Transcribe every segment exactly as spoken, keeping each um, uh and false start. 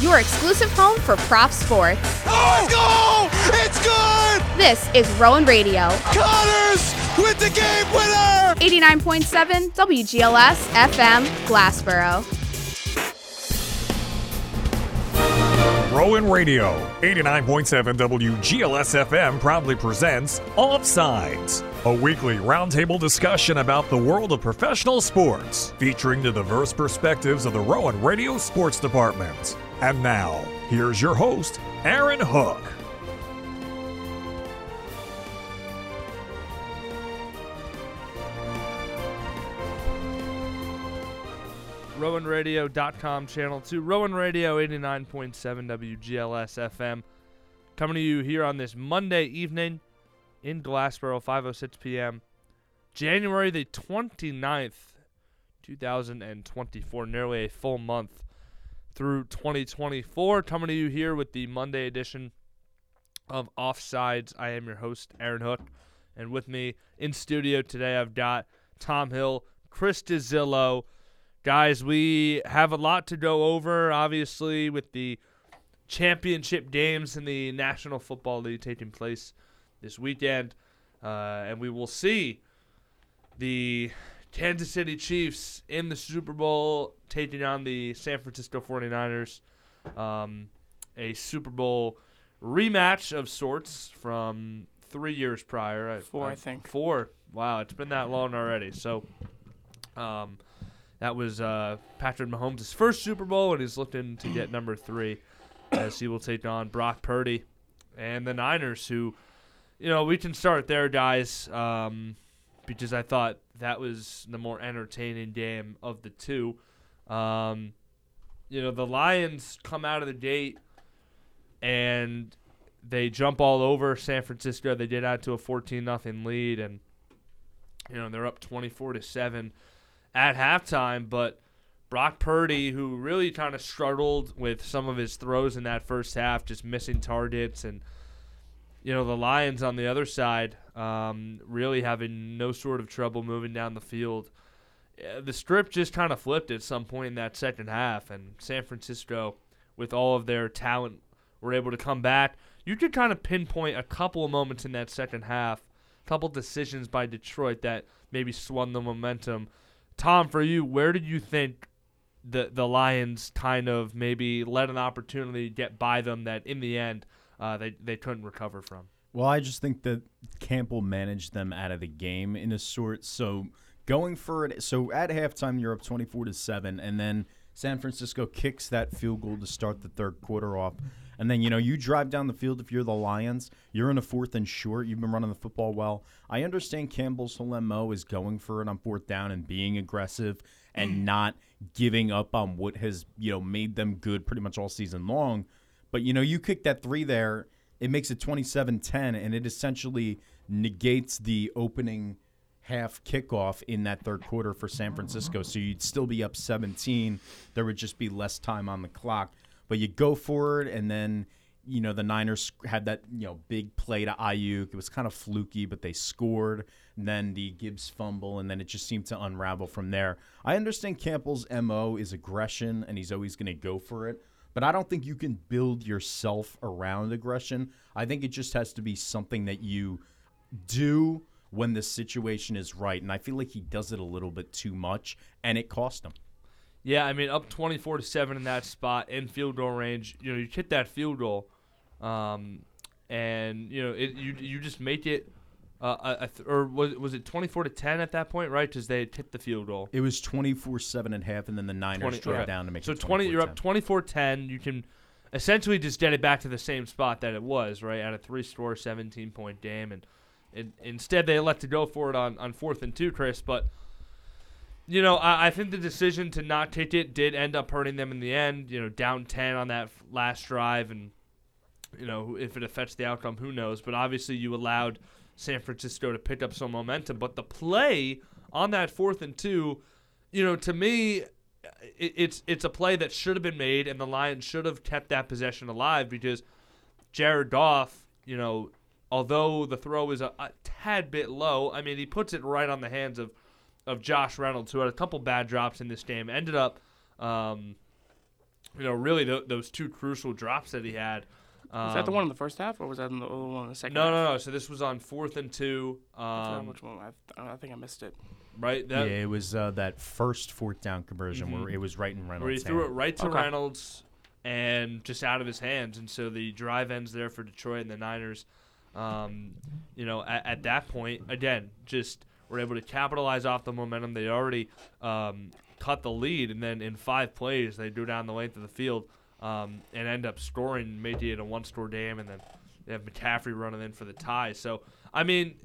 your exclusive home for prop sports. Oh, it's good! It's good! This is Rowan Radio. Connors with the game winner! eighty-nine point seven W G L S F M, Glassboro. Rowan Radio, eighty-nine point seven W G L S F M proudly presents Offsides, a weekly roundtable discussion about the world of professional sports, featuring the diverse perspectives of the Rowan Radio Sports Department. And now, here's your host, Aaron Hook. Rowan Radio dot com, Channel two, Rowan Radio eighty-nine point seven W G L S F M. Coming to you here on this Monday evening in Glassboro, five oh six p.m., January the twenty-ninth, two thousand twenty-four, nearly a full month through twenty twenty-four. Coming to you here with the Monday edition of Offsides. I am your host, Aaron Hook, and with me in studio today I've got Tom Hill, Chris Gazzillo. Guys, we have a lot to go over, obviously, with the championship games in the National Football League taking place this weekend. Uh, and we will see the Kansas City Chiefs in the Super Bowl taking on the San Francisco forty-niners. Um, a Super Bowl rematch of sorts from three years prior. Four, I, I think. Four. Wow, it's been that long already. So, um... That was uh, Patrick Mahomes' first Super Bowl, and he's looking to get number three as he will take on Brock Purdy and the Niners, who, you know, we can start there, guys, um, because I thought that was the more entertaining game of the two. Um, you know, the Lions come out of the gate, and they jump all over San Francisco. They get out to a fourteen nothing lead, and, you know, they're up twenty-four to seven. At halftime, but Brock Purdy, who really kind of struggled with some of his throws in that first half, just missing targets, and, you know, the Lions on the other side um, really having no sort of trouble moving down the field. The script just kind of flipped at some point in that second half, and San Francisco, with all of their talent, were able to come back. You could kind of pinpoint a couple of moments in that second half, a couple decisions by Detroit that maybe swung the momentum. Tom, for you, where did you think the the Lions kind of maybe let an opportunity get by them that in the end uh, they, they couldn't recover from? Well, I just think that Campbell managed them out of the game in a sort. So going for it, so at halftime you're up twenty-four to seven, and then San Francisco kicks that field goal to start the third quarter off. And then, you know, you drive down the field if you're the Lions. You're in a fourth and short. You've been running the football well. I understand Campbell's whole M O is going for it on fourth down and being aggressive and not giving up on what has, you know, made them good pretty much all season long. But, you know, you kick that three there. It makes it twenty-seven ten, and it essentially negates the opening half kickoff in that third quarter for San Francisco. So you'd still be up seventeen. There would just be less time on the clock. But you go for it, and then, you know, the Niners had that, you know, big play to Ayuk. It was kind of fluky, but they scored. And then the Gibbs fumble, and then it just seemed to unravel from there. I understand Campbell's M O is aggression, and he's always going to go for it. But I don't think you can build yourself around aggression. I think it just has to be something that you do when the situation is right. And I feel like he does it a little bit too much, and it cost him. Yeah, I mean, up twenty-four to seven in that spot in field goal range. You know, you hit that field goal, um, and you know, it, you you just make it. Uh, a th- or was was it twenty-four to ten at that point, right? Because they had hit the field goal. It was twenty-four seven and a half, and then the Niners twenty, drove okay. down to make so it. So twenty, you're up twenty-four ten. You can essentially just get it back to the same spot that it was, right? At a three-score, seventeen-point game, and, and instead they elect to go for it on on fourth and two, Chris, but. You know, I, I think the decision to not take it did end up hurting them in the end, you know, down ten on that last drive. And, you know, if it affects the outcome, who knows. But obviously you allowed San Francisco to pick up some momentum. But the play on that fourth and two, you know, to me, it, it's it's a play that should have been made, and the Lions should have kept that possession alive because Jared Goff, you know, although the throw is a, a tad bit low, I mean, he puts it right on the hands of, of Josh Reynolds, who had a couple bad drops in this game, ended up um, you know, really th- those two crucial drops that he had. Um, was that the one in the first half, or was that in the one in the second? No, half? no, no. So this was on fourth and two. Um, I forgot which one? I, I think I missed it. Right. That, yeah, it was uh, that first fourth down conversion mm-hmm. where it was right in Reynolds' Where he hand. Threw it right to okay. Reynolds and just out of his hands, and so the drive ends there for Detroit and the Niners. Um, you know, at, at that point, again, just were able to capitalize off the momentum. They already um, cut the lead, and then in five plays, they drew down the length of the field. Um, and end up scoring, maybe in a one-score game, and then they have McCaffrey running in for the tie. So, I mean,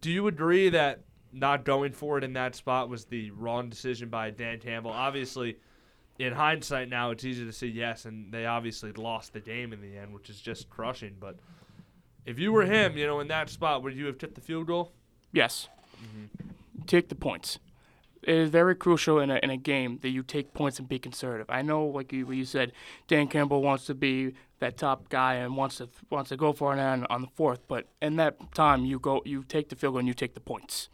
do you agree that not going for it in that spot was the wrong decision by Dan Campbell? Obviously, in hindsight now, it's easy to say yes, and they obviously lost the game in the end, which is just crushing. But if you were him, you know, in that spot, would you have tipped the field goal? Yes. Mm-hmm. Take the points. It is very crucial in a in a game that you take points and be conservative. I know, like you, you said, Dan Campbell wants to be that top guy and wants to wants to go for it on, on the fourth, but in that time, you go you take the field goal and you take the points.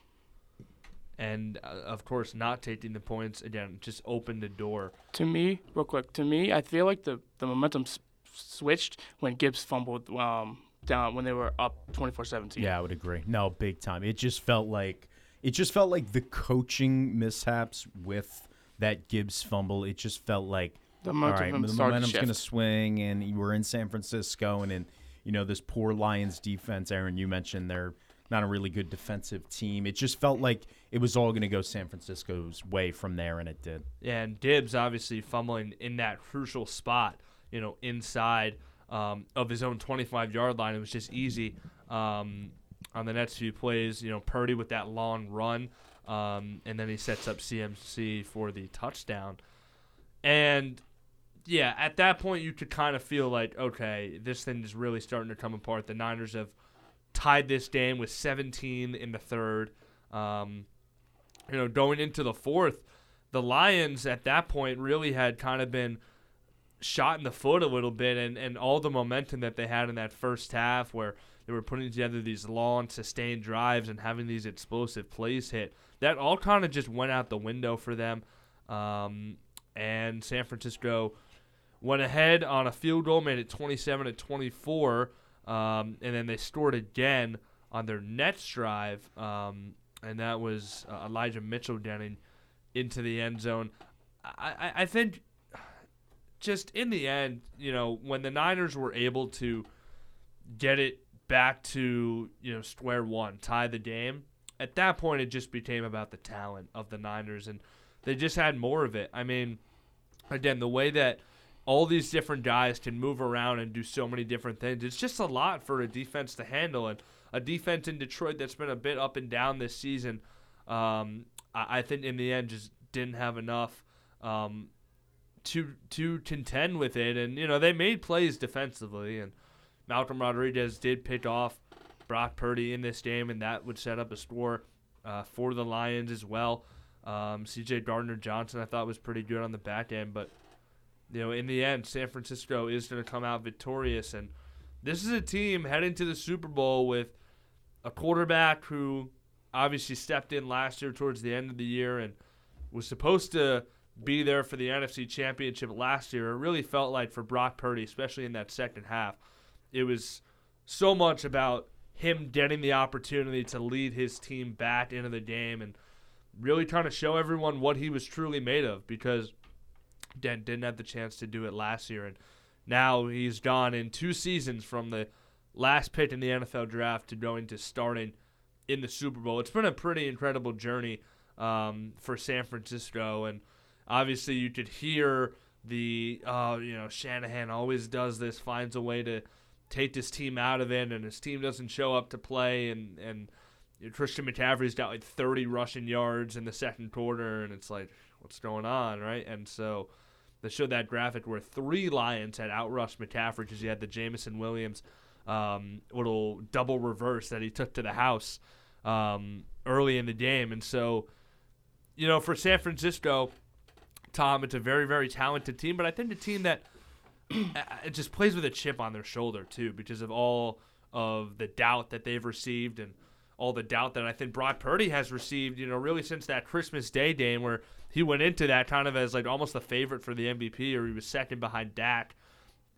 And, uh, of course, not taking the points, again, just opened the door. To me, real quick, to me, I feel like the, the momentum s- switched when Gibbs fumbled um, down when they were up twenty-four seventeen. Yeah, I would agree. No, big time. It just felt like... It just felt like the coaching mishaps with that Gibbs fumble. It just felt like, all right, the momentum's going to swing, and we're in San Francisco, and in, you know, this poor Lions defense. Aaron, you mentioned they're not a really good defensive team. It just felt like it was all going to go San Francisco's way from there, and it did. Yeah, and Gibbs obviously fumbling in that crucial spot, you know, inside um, of his own twenty-five-yard line. It was just easy. Um On the next few plays, you know, Purdy with that long run, um, and then he sets up C M C for the touchdown. And, yeah, at that point you could kind of feel like, okay, this thing is really starting to come apart. The Niners have tied this game with seventeen in the third. Um, you know, going into the fourth, the Lions at that point really had kind of been shot in the foot a little bit, and, and all the momentum that they had in that first half where – they were putting together these long, sustained drives and having these explosive plays hit. That all kind of just went out the window for them. Um, and San Francisco went ahead on a field goal, made it twenty-seven to twenty-four, um, and then they scored again on their next drive, um, and that was uh, Elijah Mitchell getting into the end zone. I, I, I think just in the end, you know, when the Niners were able to get it back to, you know, square one, tie the game. At that point, it just became about the talent of the Niners, and they just had more of it. I mean, again, the way that all these different guys can move around and do so many different things, it's just a lot for a defense to handle, and a defense in Detroit that's been a bit up and down this season, um, I, I think in the end just didn't have enough um, to to contend with it. And, you know, they made plays defensively, and Malcolm Rodriguez did pick off Brock Purdy in this game, and that would set up a score uh, for the Lions as well. Um, C J Gardner-Johnson I thought was pretty good on the back end, but you know, in the end, San Francisco is going to come out victorious. And this is a team heading to the Super Bowl with a quarterback who obviously stepped in last year towards the end of the year and was supposed to be there for the N F C Championship last year. It really felt like for Brock Purdy, especially in that second half, it was so much about him getting the opportunity to lead his team back into the game and really trying to show everyone what he was truly made of, because Dan didn't have the chance to do it last year. And now he's gone in two seasons from the last pick in the N F L draft to going to starting in the Super Bowl. It's been a pretty incredible journey um, for San Francisco. And obviously you could hear the, uh, you know, Shanahan always does this, finds a way to take this team out of it, and his team doesn't show up to play, and, and you know, Christian McCaffrey's got like thirty rushing yards in the second quarter, and it's like, what's going on, right? And so they showed that graphic where three Lions had outrushed McCaffrey because he had the Jameson Williams um, little double reverse that he took to the house um, early in the game. And so, you know, for San Francisco, Tom, it's a very, very talented team, but I think the team that it just plays with a chip on their shoulder too, because of all of the doubt that they've received and all the doubt that I think Brock Purdy has received, you know, really since that Christmas Day game where he went into that kind of as like almost the favorite for the M V P, or he was second behind Dak,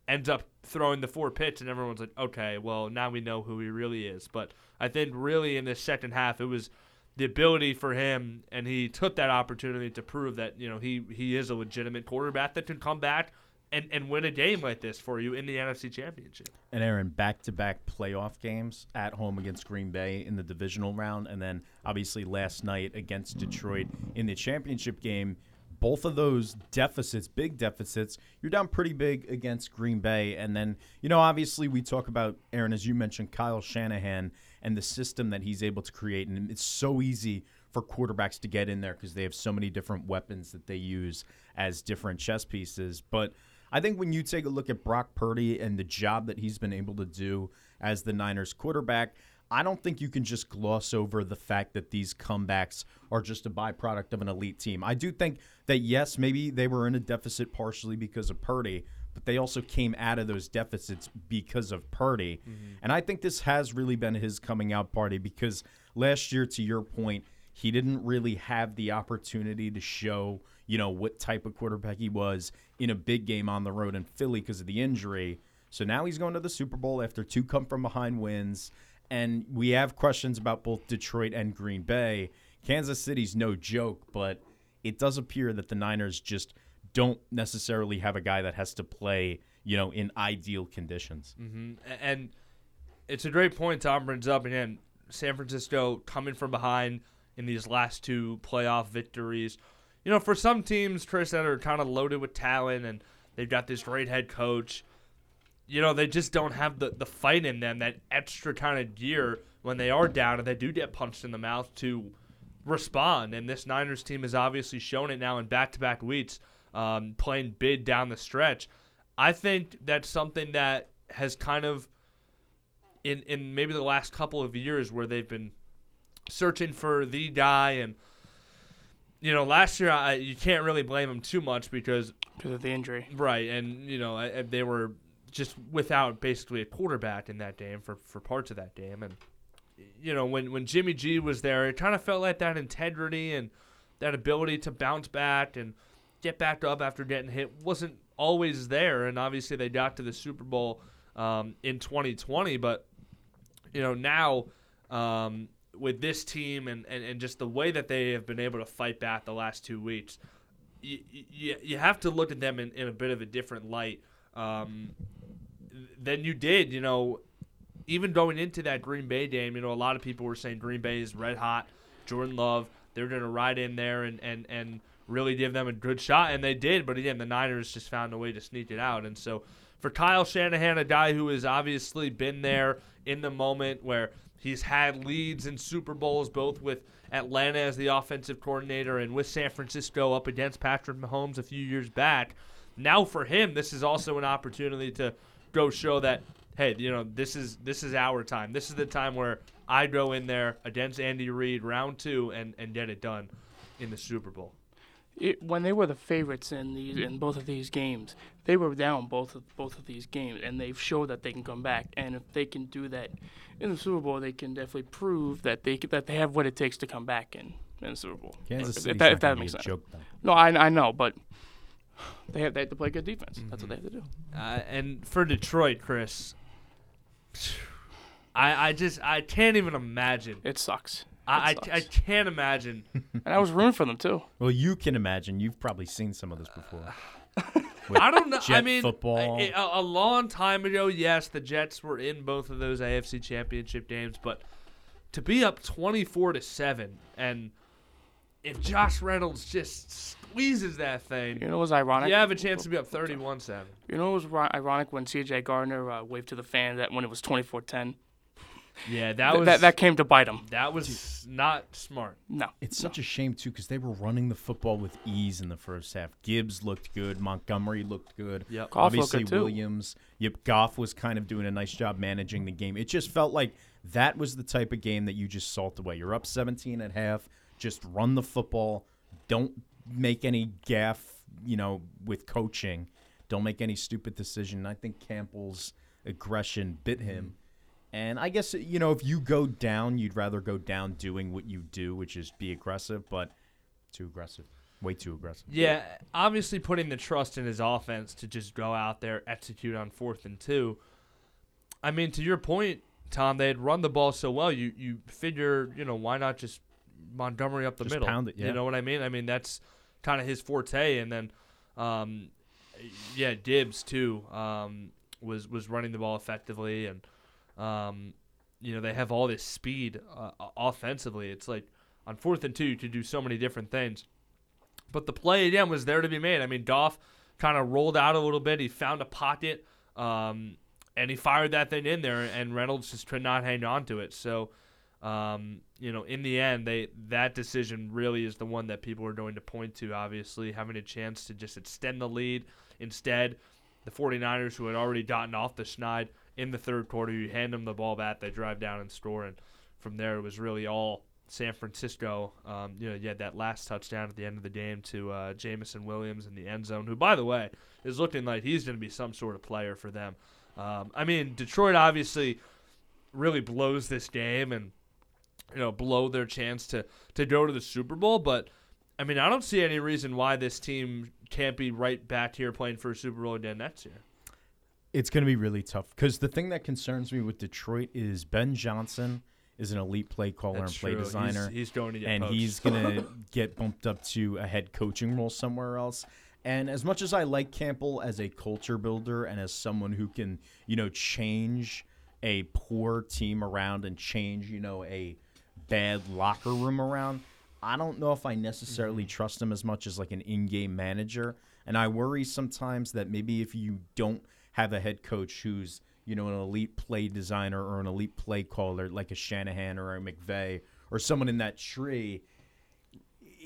ends up throwing the four picks, and everyone's like, okay, well, now we know who he really is. But I think really in the second half, it was the ability for him, and he took that opportunity to prove that, you know, he, he is a legitimate quarterback that can come back and, and win a game like this for you in the N F C Championship. And Aaron, back-to-back playoff games at home against Green Bay in the divisional round, and then obviously last night against Detroit in the championship game. Both of those deficits, big deficits, you're down pretty big against Green Bay. And then, you know, obviously we talk about, Aaron, as you mentioned, Kyle Shanahan and the system that he's able to create. And it's so easy for quarterbacks to get in there because they have so many different weapons that they use as different chess pieces. But I think when you take a look at Brock Purdy and the job that he's been able to do as the Niners quarterback, I don't think you can just gloss over the fact that these comebacks are just a byproduct of an elite team. I do think that, yes, maybe they were in a deficit partially because of Purdy, but they also came out of those deficits because of Purdy. Mm-hmm. And I think this has really been his coming out party because last year, to your point, he didn't really have the opportunity to show, you know, what type of quarterback he was in a big game on the road in Philly because of the injury. So now he's going to the Super Bowl after two come-from-behind wins. And we have questions about both Detroit and Green Bay. Kansas City's no joke, but it does appear that the Niners just don't necessarily have a guy that has to play, you know, in ideal conditions. Mm-hmm. And it's a great point Tom brings up. Again, San Francisco coming from behind in these last two playoff victories. You know, for some teams, Chris, that are kind of loaded with talent and they've got this great head coach, you know, they just don't have the, the fight in them, that extra kind of gear when they are down and they do get punched in the mouth to respond. And this Niners team has obviously shown it now in back-to-back weeks, um, playing big down the stretch. I think that's something that has kind of, in, in maybe the last couple of years where they've been searching for the guy. And, you know, last year I, you can't really blame them too much because, because of the injury. Right, and, you know, I, they were – just without basically a quarterback in that game for, for parts of that game. And, you know, when, when Jimmy G was there, it kind of felt like that integrity and that ability to bounce back and get back up after getting hit wasn't always there. And obviously they got to the Super Bowl um, in twenty twenty. But, you know, now um, with this team and, and, and just the way that they have been able to fight back the last two weeks, you, you, you have to look at them in, in a bit of a different light Um, than you did, you know, even going into that Green Bay game. You know, a lot of people were saying Green Bay is red hot, Jordan Love, they're going to ride in there and, and, and really give them a good shot, and they did. But again, the Niners just found a way to sneak it out. And so for Kyle Shanahan, a guy who has obviously been there in the moment where he's had leads in Super Bowls, both with Atlanta as the offensive coordinator and with San Francisco up against Patrick Mahomes a few years back, now for him, this is also an opportunity to go show that, hey, you know, this is this is our time. This is the time where I go in there against Andy Reid, round two, and, and get it done in the Super Bowl. It, when they were the favorites in these in both of these games, they were down both of both of these games, and they've showed that they can come back. And if they can do that in the Super Bowl, they can definitely prove that they that they have what it takes to come back in, in the Super Bowl. Kansas City's if that, if that makes sense. Joke, no, I I know, but. They have, they have to play good defense. Mm-hmm. That's what they have to do. Uh, and for Detroit, Chris, I, I just I can't even imagine. It sucks. I, it sucks. I, I can't imagine. And I was rooting for them, too. Well, you can imagine. You've probably seen some of this before. I don't know. Jet I mean, football. A, a long time ago, yes, the Jets were in both of those A F C championship games. But to be up twenty-four to seven and if Josh Reynolds just squeezes that thing, you know, it was ironic. You have a chance to be up thirty-one seven. You know, it was ironic when C J Gardner uh, waved to the fan that when it was twenty-four ten. Yeah, that was that, that came to bite him. That was Dude. not smart. No, it's no. such a shame too because they were running the football with ease in the first half. Gibbs looked good. Montgomery looked good. Yep. Goff obviously looked good too. Williams. Yep, Goff was kind of doing a nice job managing the game. It just felt like that was the type of game that you just salt away. You're up seventeen at half. Just run the football. Don't make any gaffe, you know, with coaching. Don't make any stupid decision. I think Campbell's aggression bit him. And I guess, you know, if you go down, you'd rather go down doing what you do, which is be aggressive, but too aggressive. way too aggressive. Yeah, obviously putting the trust in his offense to just go out there, execute on fourth and two. I mean, to your point, Tom, they had run the ball so well, you you figure, you know, why not just Montgomery up the just middle? Pound it, yeah. You know what I mean? I mean, that's kind of his forte. And then, um, yeah, Gibbs, too, um, was, was running the ball effectively. And, um, you know, they have all this speed uh, offensively. It's like on fourth and two, you could do so many different things. But the play, again, was there to be made. I mean, Goff kind of rolled out a little bit. He found a pocket, um, and he fired that thing in there, and Reynolds just could not hang on to it. So, um, you know, in the end, they that decision really is the one that people are going to point to, obviously, having a chance to just extend the lead. Instead, the 49ers, who had already gotten off the schneid in the third quarter, you hand them the ball back, they drive down and score. And from there, it was really all San Francisco. Um, you know, you had that last touchdown at the end of the game to uh, Jamison Williams in the end zone, who, by the way, is looking like he's going to be some sort of player for them. Um, I mean, Detroit obviously really blows this game and, you know, blow their chance to, to go to the Super Bowl. But, I mean, I don't see any reason why this team can't be right back here playing for a Super Bowl again next year. It's going to be really tough because the thing that concerns me with Detroit is Ben Johnson is an elite play caller That's and play true. designer. He's, he's going to get And poached. He's going to get bumped up to a head coaching role somewhere else. And as much as I like Campbell as a culture builder and as someone who can, you know, change a poor team around and change, you know, a bad locker room around, I don't know if I necessarily mm-hmm. trust him as much as like an in-game manager. And I worry sometimes that maybe if you don't have a head coach who's, you know, an elite play designer or an elite play caller like a Shanahan or a McVay or someone in that tree,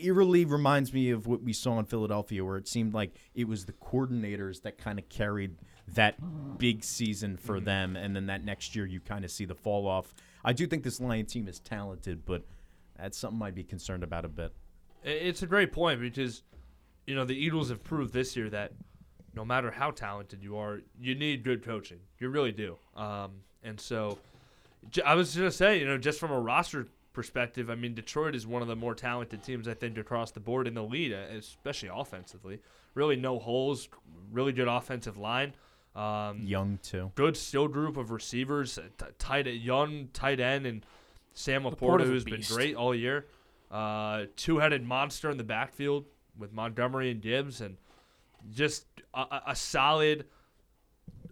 eerily reminds me of what we saw in Philadelphia, where it seemed like it was the coordinators that kind of carried that big season for mm-hmm. them, and then that next year you kind of see the fall off. I do think this Lion team is talented, but that's something I'd be concerned about a bit. It's a great point because, you know, the Eagles have proved this year that no matter how talented you are, you need good coaching. You really do. Um, and so I was going to say, you know, just from a roster perspective, I mean, Detroit is one of the more talented teams, I think, across the board in the league, especially offensively. Really no holes, really good offensive line. Um, young, too. Good still group of receivers, t- tight, young tight end, and Sam Laporta, who's been great all year. Uh, two-headed monster in the backfield with Montgomery and Gibbs, and just a, a solid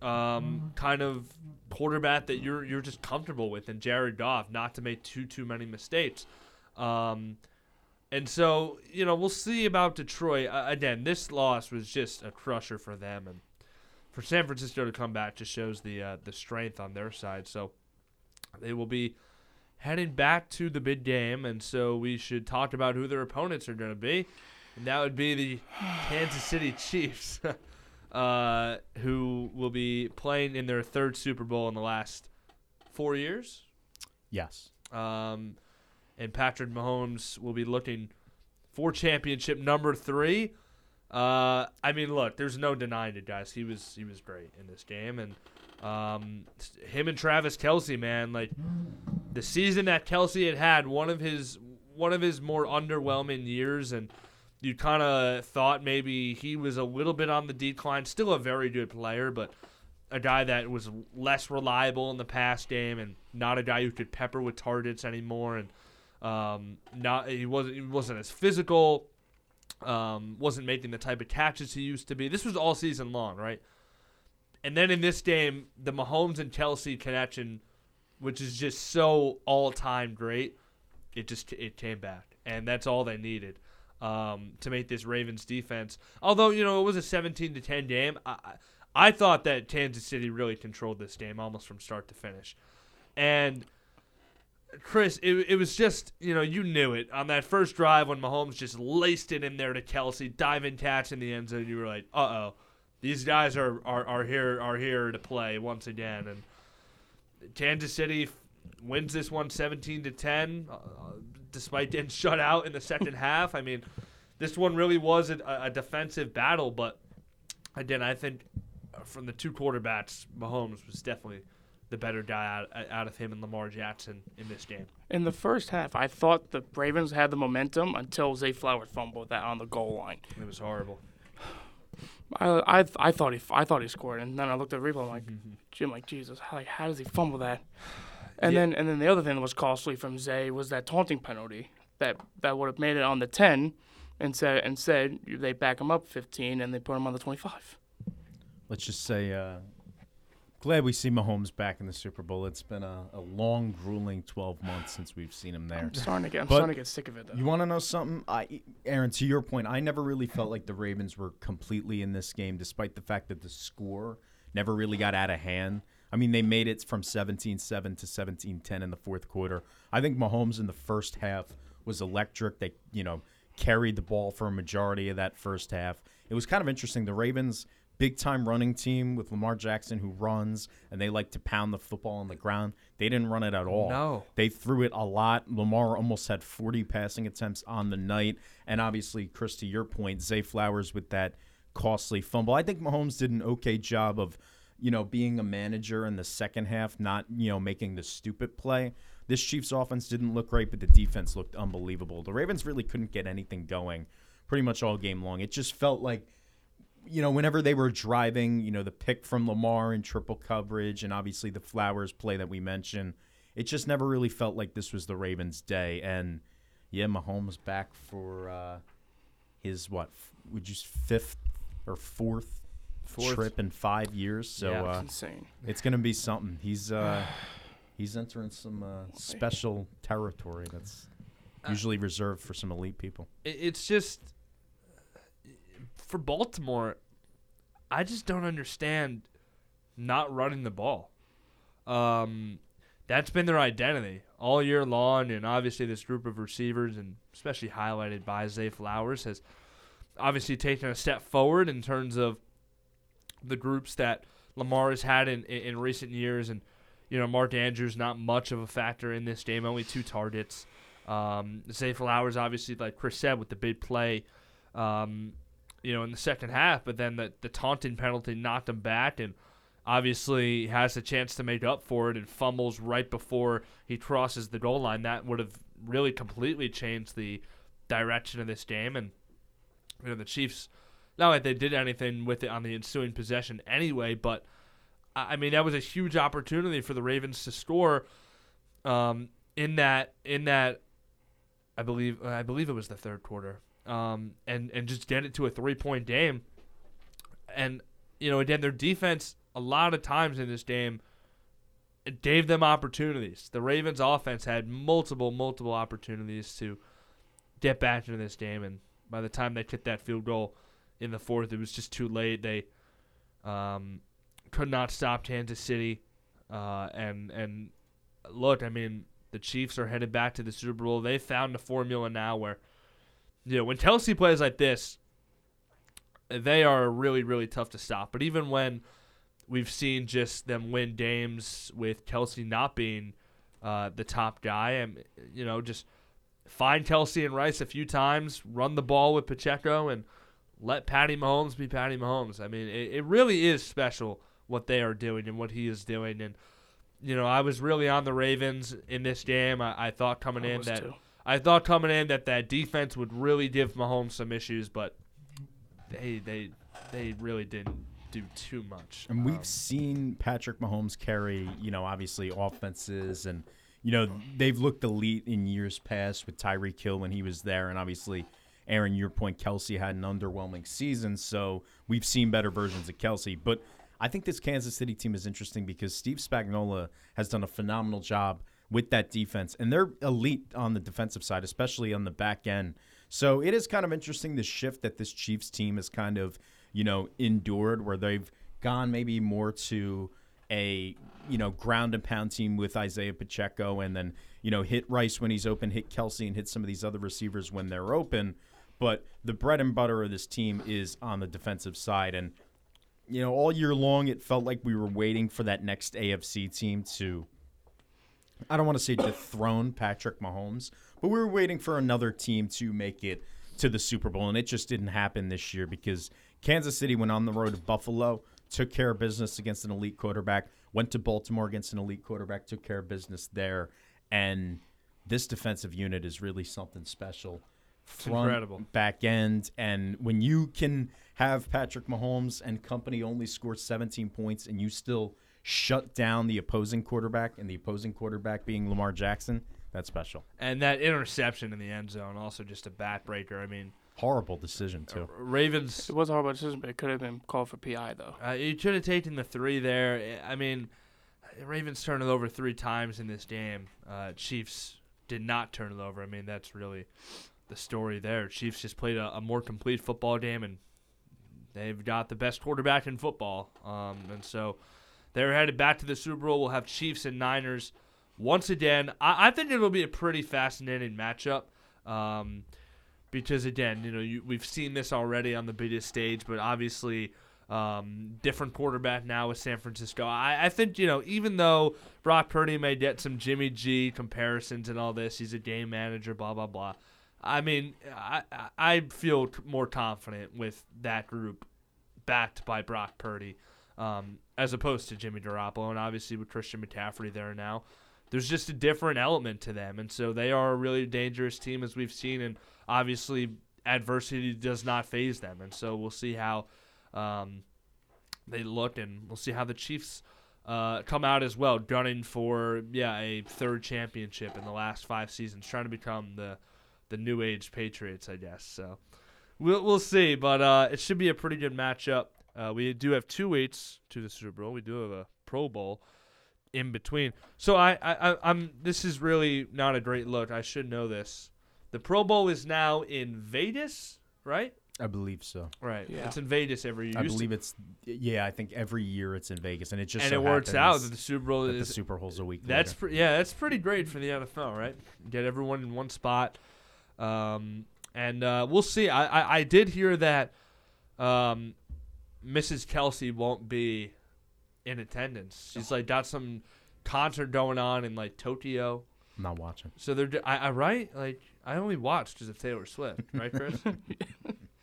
um, kind of quarterback that you're you're just comfortable with, and Jared Goff, not to make too too many mistakes. Um, and so, you know, we'll see about Detroit. Uh, again, this loss was just a crusher for them, and for San Francisco to come back just shows the uh, the strength on their side. So they will be heading back to the big game, and so we should talk about who their opponents are going to be. And that would be the Kansas City Chiefs, uh, who will be playing in their third Super Bowl in the last four years. Yes. Um, and Patrick Mahomes will be looking for championship number three. Uh, I mean, look, there's no denying it, guys. He was he was great in this game, and um, him and Travis Kelce, man, like the season that Kelce had had, one of his one of his more underwhelming years, and you kind of thought maybe he was a little bit on the decline. Still a very good player, but a guy that was less reliable in the pass game and not a guy who could pepper with targets anymore. And um, not he wasn't he wasn't as physical, um, wasn't making the type of catches he used to be. This was all season long, right? And then in this game, the Mahomes and Kelce connection, which is just so all-time great, it just it came back, and that's all they needed. Um, to make this Ravens defense. Although, you know, it was a seventeen to ten game. I, I thought that Kansas City really controlled this game almost from start to finish. And, Chris, it, it was just, you know, you knew it. On that first drive when Mahomes just laced it in there to Kelce, diving catch in the end zone, you were like, uh-oh, these guys are, are, are here are here to play once again. And Kansas City wins this one seventeen to ten. Uh, despite getting shut out in the second half. I mean, this one really was a, a defensive battle, but again, I think from the two quarterbacks, Mahomes was definitely the better guy out, out of him and Lamar Jackson in this game. In the first half, I thought the Ravens had the momentum until Zay Flowers fumbled that on the goal line. It was horrible. I I, I thought he I thought he scored, and then I looked at the replay. I'm like, mm-hmm. Jim, like Jesus, how, like how does he fumble that? And yeah. then and then the other thing that was costly from Zay was that taunting penalty that that would have made it on the ten, and said and said they back him up fifteen and they put him on the twenty-five. Let's just say. Uh Glad we see Mahomes back in the Super Bowl. It's been a, a long, grueling twelve months since we've seen him there. I'm starting to get, I'm starting to get sick of it, though. You want to know something? I, Aaron, to your point, I never really felt like the Ravens were completely in this game, despite the fact that the score never really got out of hand. I mean, they made it from seventeen seven to seventeen ten in the fourth quarter. I think Mahomes in the first half was electric. They, you know, carried the ball for a majority of that first half. It was kind of interesting. The Ravens – big-time running team with Lamar Jackson who runs, and they like to pound the football on the ground. They didn't run it at all. No. They threw it a lot. Lamar almost had forty passing attempts on the night. And obviously, Chris, to your point, Zay Flowers with that costly fumble. I think Mahomes did an okay job of, you know, being a manager in the second half, not, you know, making the stupid play. This Chiefs offense didn't look great, but the defense looked unbelievable. The Ravens really couldn't get anything going pretty much all game long. It just felt like, you know, whenever they were driving, you know, the pick from Lamar in triple coverage and obviously the Flowers play that we mentioned, it just never really felt like this was the Ravens' day. And, yeah, Mahomes back for uh, his, what, would you fifth or fourth, fourth trip in five years? So yeah, that's uh, insane. It's going to be something. He's uh, he's entering some uh, special territory that's usually reserved for some elite people. It's just... For Baltimore, I just don't understand not running the ball. Um, that's been their identity all year long, and obviously this group of receivers, and especially highlighted by Zay Flowers, has obviously taken a step forward in terms of the groups that Lamar has had in, in, in recent years. And, you know, Mark Andrews, not much of a factor in this game, only two targets. Um, Zay Flowers, obviously, like Chris said, with the big play, um, you know, in the second half, but then the, the taunting penalty knocked him back and obviously has a chance to make up for it and fumbles right before he crosses the goal line. That would have really completely changed the direction of this game. And, you know, the Chiefs, not like they did anything with it on the ensuing possession anyway, but, I mean, that was a huge opportunity for the Ravens to score um, in that, in that I believe I believe it was the third quarter. Um, and, and just get it to a three-point game. And, you know, again, their defense a lot of times in this game it gave them opportunities. The Ravens' offense had multiple, multiple opportunities to get back into this game, and by the time they kicked that field goal in the fourth, it was just too late. They um, could not stop Kansas City. Uh, and, and look, I mean, the Chiefs are headed back to the Super Bowl. They found a formula now where, you know, when Kelce plays like this, they are really, really tough to stop. But even when we've seen just them win games with Kelce not being uh, the top guy, and, you know, just find Kelce and Rice a few times, run the ball with Pacheco, and let Patty Mahomes be Patty Mahomes. I mean, it, it really is special what they are doing and what he is doing. And, you know, I was really on the Ravens in this game. I, I thought coming in that – I thought coming in that that defense would really give Mahomes some issues, but they they they really didn't do too much. And um, we've seen Patrick Mahomes carry, you know, obviously offenses, and, you know, they've looked elite in years past with Tyreek Hill when he was there, and obviously, Aaron, your point, Kelce had an underwhelming season, so we've seen better versions of Kelce. But I think this Kansas City team is interesting because Steve Spagnuolo has done a phenomenal job with that defense, and they're elite on the defensive side, especially on the back end. So it is kind of interesting the shift that this Chiefs team has kind of, you know, endured, where they've gone maybe more to a, you know, ground and pound team with Isaiah Pacheco, and then, you know, hit Rice when he's open, hit Kelce, and hit some of these other receivers when they're open. But the bread and butter of this team is on the defensive side, and, you know, all year long it felt like we were waiting for that next A F C team to, I don't want to say dethrone Patrick Mahomes, but we were waiting for another team to make it to the Super Bowl, and it just didn't happen this year because Kansas City went on the road to Buffalo, took care of business against an elite quarterback, went to Baltimore against an elite quarterback, took care of business there, and this defensive unit is really something special. Front, incredible. Back end, and when you can have Patrick Mahomes and company only score seventeen points and you still shut down the opposing quarterback, and the opposing quarterback being Lamar Jackson, that's special. And that interception in the end zone, also just a bat breaker. I mean, horrible decision, too. Ravens. It was a horrible decision, but it could have been called for P I, though. Uh, you should have taken the three there. I mean, Ravens turned it over three times in this game. Uh, Chiefs did not turn it over. I mean, that's really the story there. Chiefs just played a, a more complete football game, and they've got the best quarterback in football. Um, and so they're headed back to the Super Bowl. We'll have Chiefs and Niners once again. I, I think it'll be a pretty fascinating matchup um, because, again, you know, you, we've seen this already on the biggest stage, but obviously um, different quarterback now with San Francisco. I, I think, you know, even though Brock Purdy may get some Jimmy G comparisons and all this, he's a game manager, blah, blah, blah. I mean, I I feel more confident with that group backed by Brock Purdy um, as opposed to Jimmy Garoppolo, and obviously with Christian McCaffrey there now. There's just a different element to them, and so they are a really dangerous team as we've seen, and obviously adversity does not faze them, and so we'll see how um, they look, and we'll see how the Chiefs uh, come out as well, gunning for yeah a third championship in the last five seasons, trying to become the – the new age Patriots, I guess. So we'll we'll see, but uh, it should be a pretty good matchup. Uh, we do have two weeks to the Super Bowl. We do have a Pro Bowl in between. So I, I I'm this is really not a great look. I should know this. The Pro Bowl is now in Vegas, right? I believe so. Right, yeah. It's in Vegas every year. I believe to. it's yeah. I think every year it's in Vegas, and it just and so it works out that the Super Bowl is the Super Bowl's a week. That's pre- yeah, that's pretty great for the N F L, right? Get everyone in one spot. Um, and uh, we'll see. I, I, I did hear that um, Missus Kelce won't be in attendance. She's like got some concert going on in like Tokyo. I'm not watching. So they're I, I right like I only watch because of Taylor Swift, right, Chris?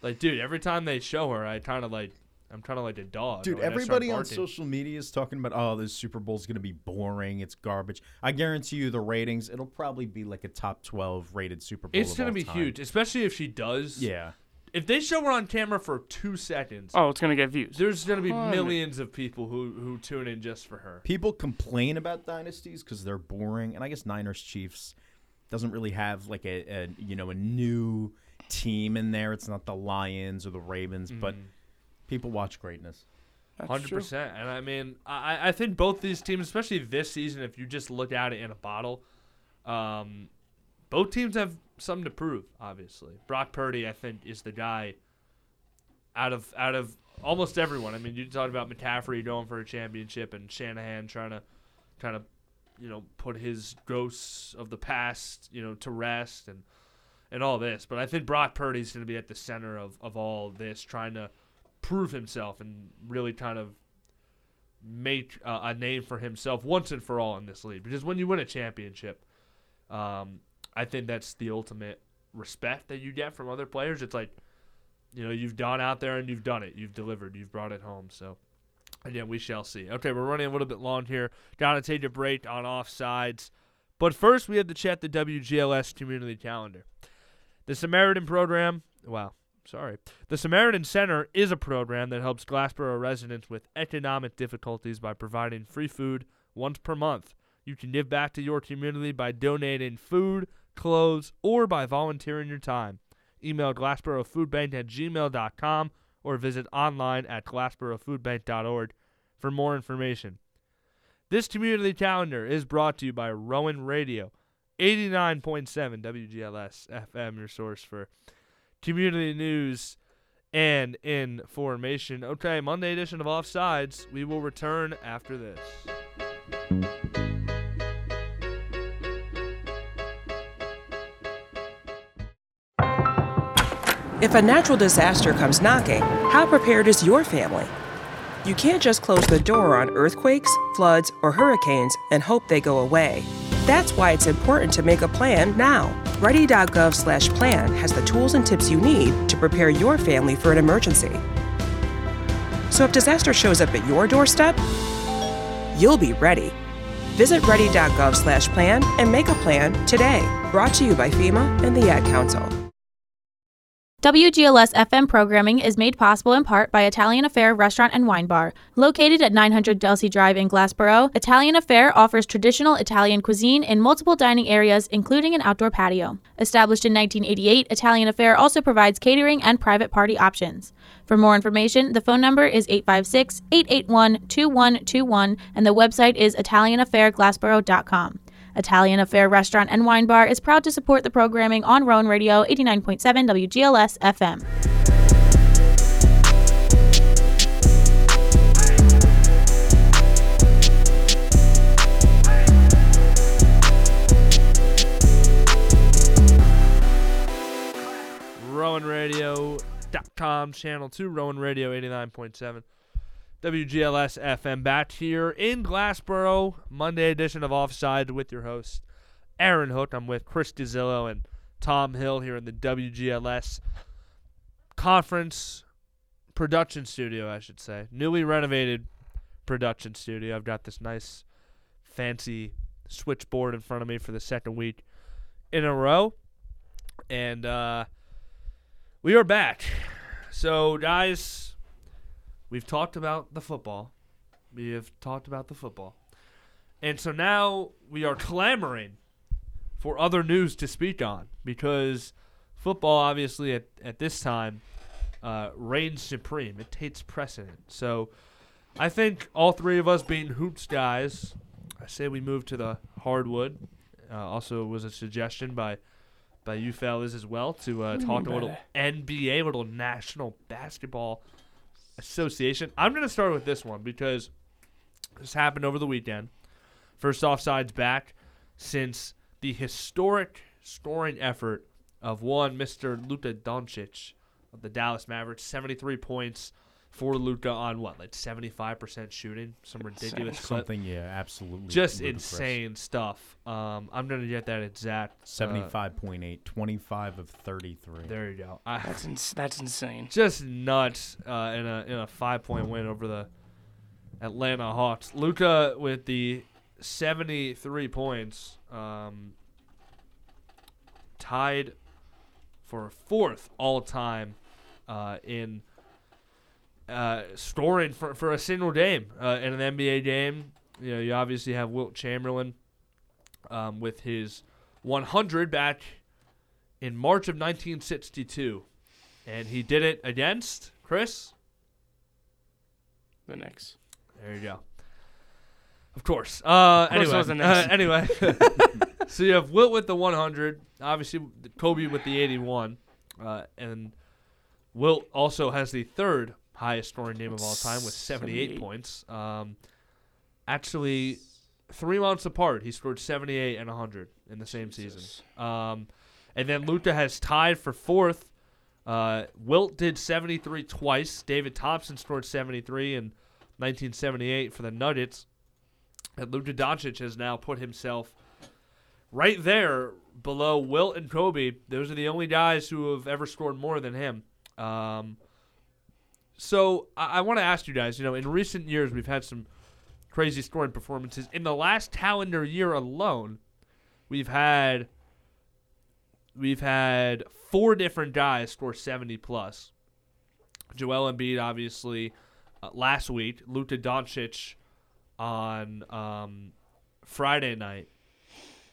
Like, dude, every time they show her, I kind of like. I'm kind of like a dog. Dude, everybody on social media is talking about, oh, this Super Bowl is going to be boring. It's garbage. I guarantee you the ratings, it'll probably be like a top twelve rated Super Bowl. It's going to be huge, especially if she does. Yeah. If they show her on camera for two seconds. Oh, it's going to get views. There's going to be millions of people who, who tune in just for her. People complain about dynasties because they're boring. And I guess Niners Chiefs doesn't really have like a, a, you know, a new team in there. It's not the Lions or the Ravens, mm-hmm. but people watch greatness. one hundred percent. And, I mean, I, I think both these teams, especially this season, if you just look at it in a bottle, um, both teams have something to prove, obviously. Brock Purdy, I think, is the guy out of out of almost everyone. I mean, you talked about McCaffrey going for a championship and Shanahan trying to kind of, you know, put his ghosts of the past, you know, to rest and, and all this. But I think Brock Purdy's going to be at the center of, of all this, trying to prove himself and really kind of make uh, a name for himself once and for all in this league. Because when you win a championship, um, I think that's the ultimate respect that you get from other players. It's like, you know, you've gone out there and you've done it. You've delivered. You've brought it home. So, again, we shall see. Okay, we're running a little bit long here. Got to take a break on Offsides. But first, we have to check the W G L S community calendar. The Samaritan program, wow. Sorry. The Samaritan Center is a program that helps Glassboro residents with economic difficulties by providing free food once per month. You can give back to your community by donating food, clothes, or by volunteering your time. Email glassborofoodbank at gmail dot com or visit online at glassboro food bank dot org for more information. This community calendar is brought to you by Rowan Radio, eighty-nine point seven W G L S F M, your source for community news and information. Okay, Monday edition of Offsides. We will return after this. If a natural disaster comes knocking, how prepared is your family? You can't just close the door on earthquakes, floods, or hurricanes and hope they go away. That's why it's important to make a plan now. Ready dot gov slash plan has the tools and tips you need to prepare your family for an emergency. So if disaster shows up at your doorstep, you'll be ready. Visit ready.gov slash plan and make a plan today. Brought to you by FEMA and the Ad Council. W G L S F M programming is made possible in part by Italian Affair Restaurant and Wine Bar. Located at nine hundred Delsey Drive in Glassboro, Italian Affair offers traditional Italian cuisine in multiple dining areas, including an outdoor patio. Established in nineteen eighty-eight, Italian Affair also provides catering and private party options. For more information, the phone number is eight five six, eight eight one, two one two one and the website is italian affair glassboro dot com. Italian Affair Restaurant and Wine Bar is proud to support the programming on Rowan Radio eighty-nine point seven W G L S F M. Rowan Radio dot com, Channel two, Rowan Radio eighty-nine point seven. W G L S F M, back here in Glassboro, Monday edition of Offsides with your host, Aaron Hook. I'm with Chris Gazzillo and Tom Hill here in the W G L S Conference Production Studio, I should say. Newly renovated production studio. I've got this nice, fancy switchboard in front of me for the second week in a row. And uh, we are back. So, guys... We've talked about the football. We have talked about the football. And so now we are clamoring for other news to speak on because football, obviously, at, at this time, uh, reigns supreme. It takes precedent. So I think all three of us being hoops guys, I say we move to the hardwood. Uh, also was a suggestion by, by you fellas as well to uh, talk a little N B A, a little National Basketball Association. I'm going to start with this one because this happened over the weekend. First Offsides back since the historic scoring effort of one Mister Luka Doncic of the Dallas Mavericks. seventy-three points for Luka on what, like seventy-five percent shooting? Some ridiculous something, clip. Yeah, absolutely. Just ludicrous. Insane stuff. Um, I'm going to get that exact. seventy-five point eight, twenty-five of thirty-three. There you go. I, that's ins- that's insane. Just nuts uh, in a in a five-point win over the Atlanta Hawks. Luka with the seventy-three points, um, tied for fourth all-time uh, in Uh, scoring for, for a single game uh, in an N B A game. You know, you obviously have Wilt Chamberlain um, with his one hundred back in March of nineteen sixty-two. And he did it against, Chris? The Knicks. There you go. Of course. Uh, of course anyway, it was the Knicks. Uh, anyway. So you have Wilt with the one hundred, obviously Kobe with the eighty-one, uh, and Wilt also has the third highest scoring game of all time with seventy-eight, seventy-eight points. Um, actually, three months apart, he scored seventy-eight and one hundred in the same Jesus. season. Um, and then Luka has tied for fourth. Uh, Wilt did seventy-three twice. David Thompson scored seventy-three in nineteen seventy-eight for the Nuggets. And Luka Doncic has now put himself right there below Wilt and Kobe. Those are the only guys who have ever scored more than him. Um, So I, I want to ask you guys, you know, in recent years we've had some crazy scoring performances. In the last calendar year alone, we've had we've had four different guys score seventy plus. Joel Embiid, obviously, uh, last week. Luka Doncic on um, Friday night.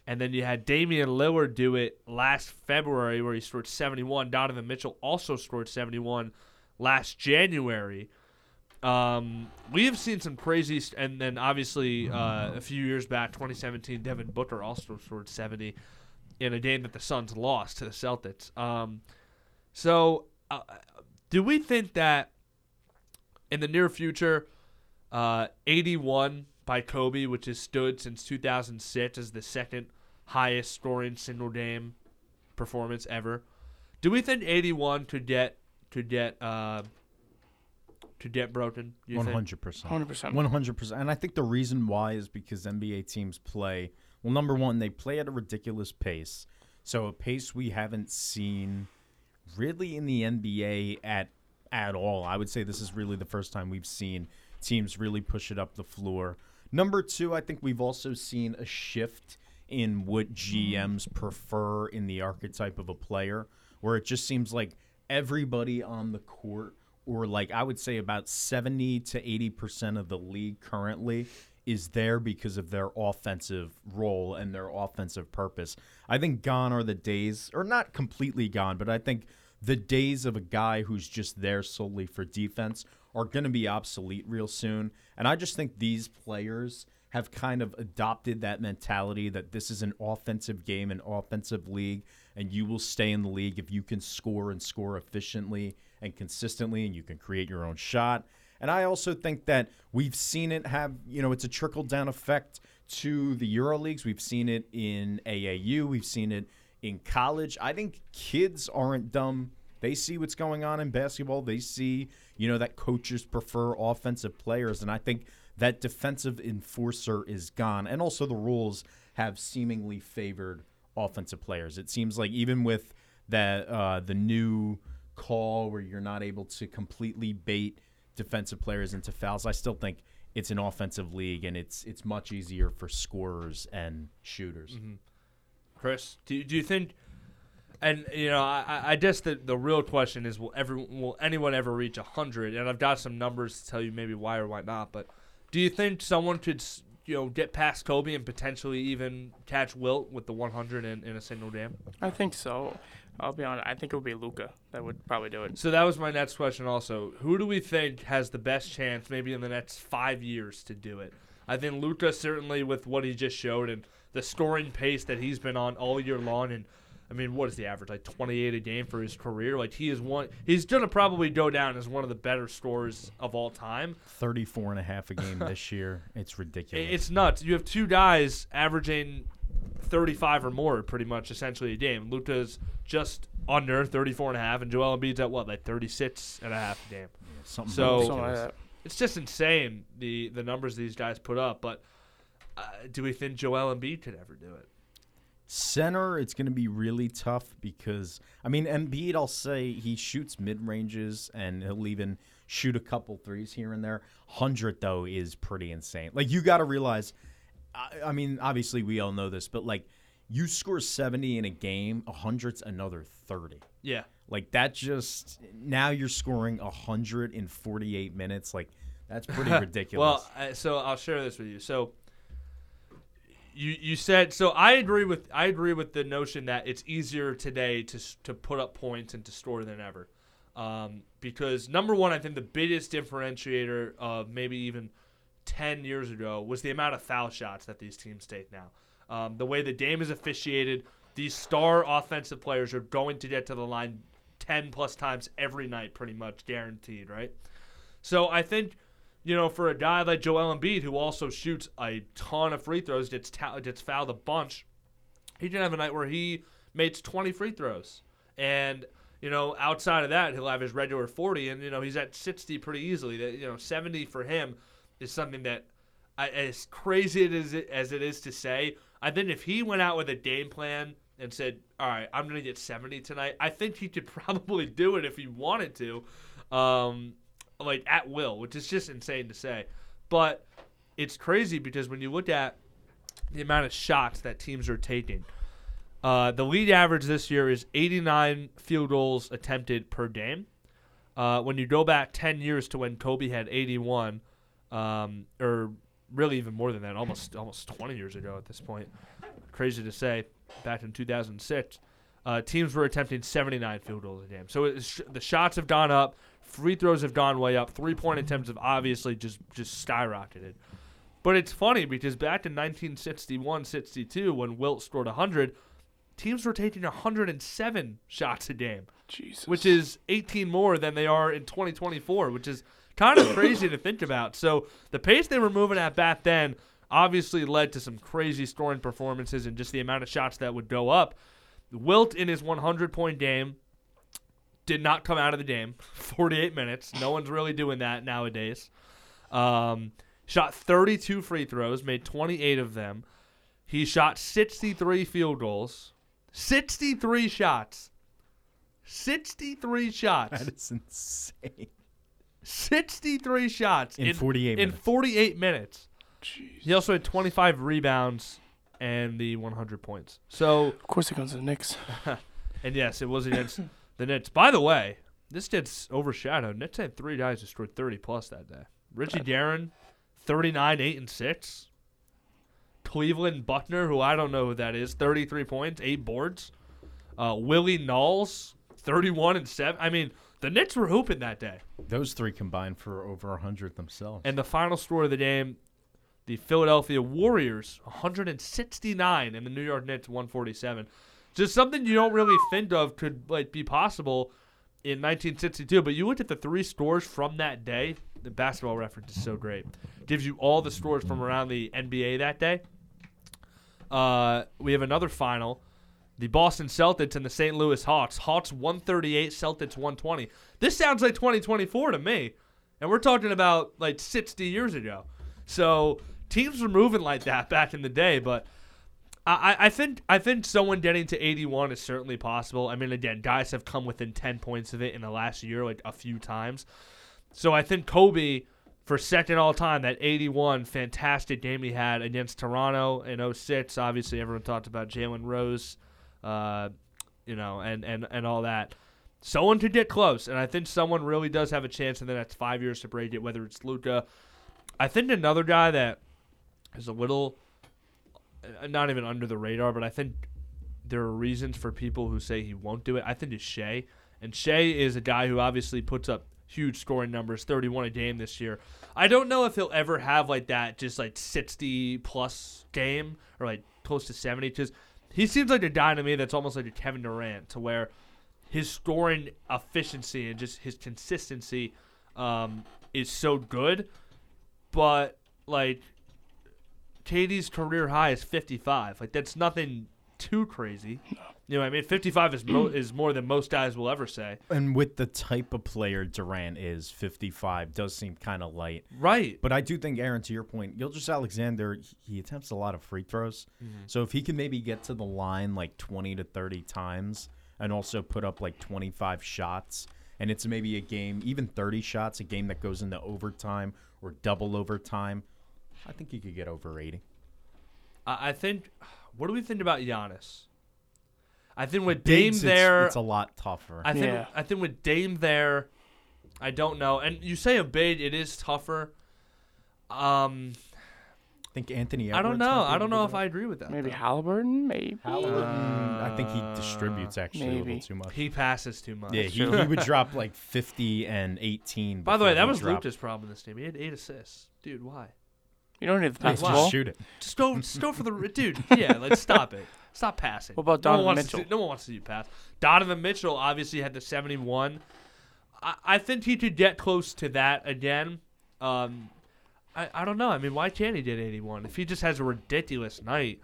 And then you had Damian Lillard do it last February where he scored seventy-one. Donovan Mitchell also scored seventy-one. Last January, um, we have seen some crazy st- – and then obviously uh, a few years back, twenty seventeen, Devin Booker also scored seventy in a game that the Suns lost to the Celtics. Um, so uh, do we think that in the near future, uh, eighty-one by Kobe, which has stood since two thousand six as the second highest scoring single game performance ever, do we think eighty-one could get – To get uh, to get broken, one hundred percent, one hundred percent, one hundred percent. And I think the reason why is because N B A teams play. Well, number one, they play at a ridiculous pace, so a pace we haven't seen really in the N B A at at all. I would say this is really the first time we've seen teams really push it up the floor. Number two, I think we've also seen a shift in what G Ms prefer in the archetype of a player, where it just seems like everybody on the court, or like I would say about seventy to eighty percent of the league currently, is there because of their offensive role and their offensive purpose. I think gone are the days, or not completely gone, but I think the days of a guy who's just there solely for defense are going to be obsolete real soon. And I just think these players have kind of adopted that mentality that this is an offensive game, an offensive league, and you will stay in the league if you can score and score efficiently and consistently, and you can create your own shot. And I also think that we've seen it have, you know, it's a trickle-down effect to the Euro leagues. We've seen it in A A U. We've seen it in college. I think kids aren't dumb. They see what's going on in basketball. They see, you know, that coaches prefer offensive players. And I think that defensive enforcer is gone. And also the rules have seemingly favored offensive players. It seems like even with that uh, the new call where you're not able to completely bait defensive players into fouls, I still think it's an offensive league, and it's it's much easier for scorers and shooters. Mm-hmm. Chris, do, do you think – and, you know, I, I guess the, the real question is will everyone, will anyone ever reach one hundred? And I've got some numbers to tell you maybe why or why not, but do you think someone could, you know, get past Kobe and potentially even catch Wilt with the one hundred in, in a single game? I think so. I'll be honest. I think it would be Luka that would probably do it. So that was my next question also. Who do we think has the best chance maybe in the next five years to do it? I think Luka certainly with what he just showed and the scoring pace that he's been on all year long. And, I mean, what is the average? Like twenty-eight a game for his career? Like he is one. He's going to probably go down as one of the better scorers of all time. thirty-four and a half a game this year. It's ridiculous. It's nuts. You have two guys averaging thirty-five or more pretty much essentially a game. Luka's just under thirty-four and a half, and Joel Embiid's at what, like thirty-six and a half a game. Yeah, something so something like that. It's just insane the the numbers these guys put up. But uh, do we think Joel Embiid could ever do it? Center, it's going to be really tough because, I mean, Embiid, I'll say he shoots mid-ranges and he'll even shoot a couple threes here and there. one hundred, though, is pretty insane. Like, you got to realize, I, I mean, obviously we all know this, but, like, you score seventy in a game, one hundred's another thirty. Yeah. Like, that just – now you're scoring one hundred in forty-eight minutes. Like, that's pretty ridiculous. Well, I, so I'll share this with you. So you you said – so I agree with I agree with the notion that it's easier today to to put up points and to score than ever. Um, because, number one, I think the biggest differentiator of maybe even ten years ago was the amount of foul shots that these teams take now. Um, the way the game is officiated, these star offensive players are going to get to the line ten-plus times every night pretty much, guaranteed, right? So I think, you know, for a guy like Joel Embiid, who also shoots a ton of free throws, gets, ta- gets fouled a bunch, he can have a night where he makes twenty free throws. And, you know, outside of that, he'll have his regular forty, and, you know, he's at sixty pretty easily. That, you know, seventy for him is something that, I, as crazy as it, as it is to say, I think if he went out with a game plan and said, all right, I'm going to get seventy tonight, I think he could probably do it if he wanted to, um, like at will, which is just insane to say. But it's crazy because when you look at the amount of shots that teams are taking, uh, the league average this year is eighty-nine field goals attempted per game. Uh, when you go back ten years to when Kobe had eighty-one, um, or really even more than that, almost almost twenty years ago at this point. Crazy to say, back in two thousand six, uh, teams were attempting seventy-nine field goals a game. So it is, the shots have gone up, free throws have gone way up, three-point attempts have obviously just, just skyrocketed. But it's funny because back in nineteen sixty-one sixty-two, when Wilt scored one hundred, teams were taking one hundred seven shots a game, Jesus. Which is eighteen more than they are in twenty twenty-four, which is kind of crazy to think about. So the pace they were moving at back then obviously led to some crazy scoring performances and just the amount of shots that would go up. Wilt in his one hundred point game did not come out of the game. forty-eight minutes. No one's really doing that nowadays. Um, shot thirty-two free throws, made twenty-eight of them. He shot sixty-three field goals. sixty-three shots. sixty-three shots. That is insane. sixty-three shots in, in forty-eight minutes. In forty-eight minutes. Jeez. He also had twenty-five rebounds and the one hundred points. So of course, it goes to the Knicks. And yes, it was against the Nets. By the way, this gets overshadowed. Nets had three guys who scored thirty plus that day. Richie Guerin, thirty-nine, eight and six. Cleveland Buckner, who I don't know who that is, thirty-three points, eight boards. Uh, Willie Knowles, thirty-one and seven. I mean, the Knicks were hooping that day. Those three combined for over one hundred themselves. And the final score of the game, the Philadelphia Warriors, one hundred sixty-nine, and the New York Knicks, one forty-seven. Just something you don't really think of could like be possible in nineteen sixty-two. But you look at the three scores from that day. The basketball reference is so great. Gives you all the scores from around the N B A that day. Uh, we have another final. The Boston Celtics and the Saint Louis Hawks. Hawks one thirty-eight, Celtics one twenty. This sounds like twenty twenty-four to me. And we're talking about like sixty years ago. So teams were moving like that back in the day. But I, I think I think someone getting to eighty-one is certainly possible. I mean, again, guys have come within ten points of it in the last year like a few times. So I think Kobe, for second all time, that eighty-one fantastic game he had against Toronto in oh six. Obviously, everyone talked about Jalen Rose. Uh, you know, and, and, and all that. Someone could get close, and I think someone really does have a chance in the next five years to break it, whether it's Luka. I think another guy that is a little, not even under the radar, but I think there are reasons for people who say he won't do it, I think is Shai. And Shai is a guy who obviously puts up huge scoring numbers, thirty-one a game this year. I don't know if he'll ever have like that just like sixty-plus game or like close to seventy, because he seems like a guy to me that's almost like a Kevin Durant, to where his scoring efficiency and just his consistency um, is so good. But, like, K D's career high is fifty-five. Like, that's nothing too crazy. You know what I mean? fifty-five is, mo- is more than most guys will ever say. And with the type of player Durant is, fifty-five does seem kind of light. Right. But I do think, Aaron, to your point, Gilgeous Alexander, he attempts a lot of free throws. Mm-hmm. So if he can maybe get to the line like twenty to thirty times and also put up like twenty-five shots, and it's maybe a game, even thirty shots, a game that goes into overtime or double overtime, I think he could get over eighty. I think – what do we think about Giannis? I think with Dame it's, there – it's a lot tougher. I think, yeah. I think with Dame there, I don't know. And you say a big, it is tougher. Um, I think Anthony Edwards – I don't know. I don't know if I agree with that. Maybe though. Halliburton? Maybe. Halliburton. Uh, I think he distributes actually maybe. a little too much. He passes too much. Yeah, he, he would drop like fifty and eighteen. By the way, that was Luka's problem this game. He had eight assists. Dude, why? You don't need the pass. Just well, shoot it. Just go, just go for the – dude, yeah, like stop it. Stop passing. What about Donovan no Mitchell? See, no one wants to see you pass. Donovan Mitchell obviously had the seventy-one. I, I think he could get close to that again. Um, I, I don't know. I mean, why can't he get eighty-one? If he just has a ridiculous night,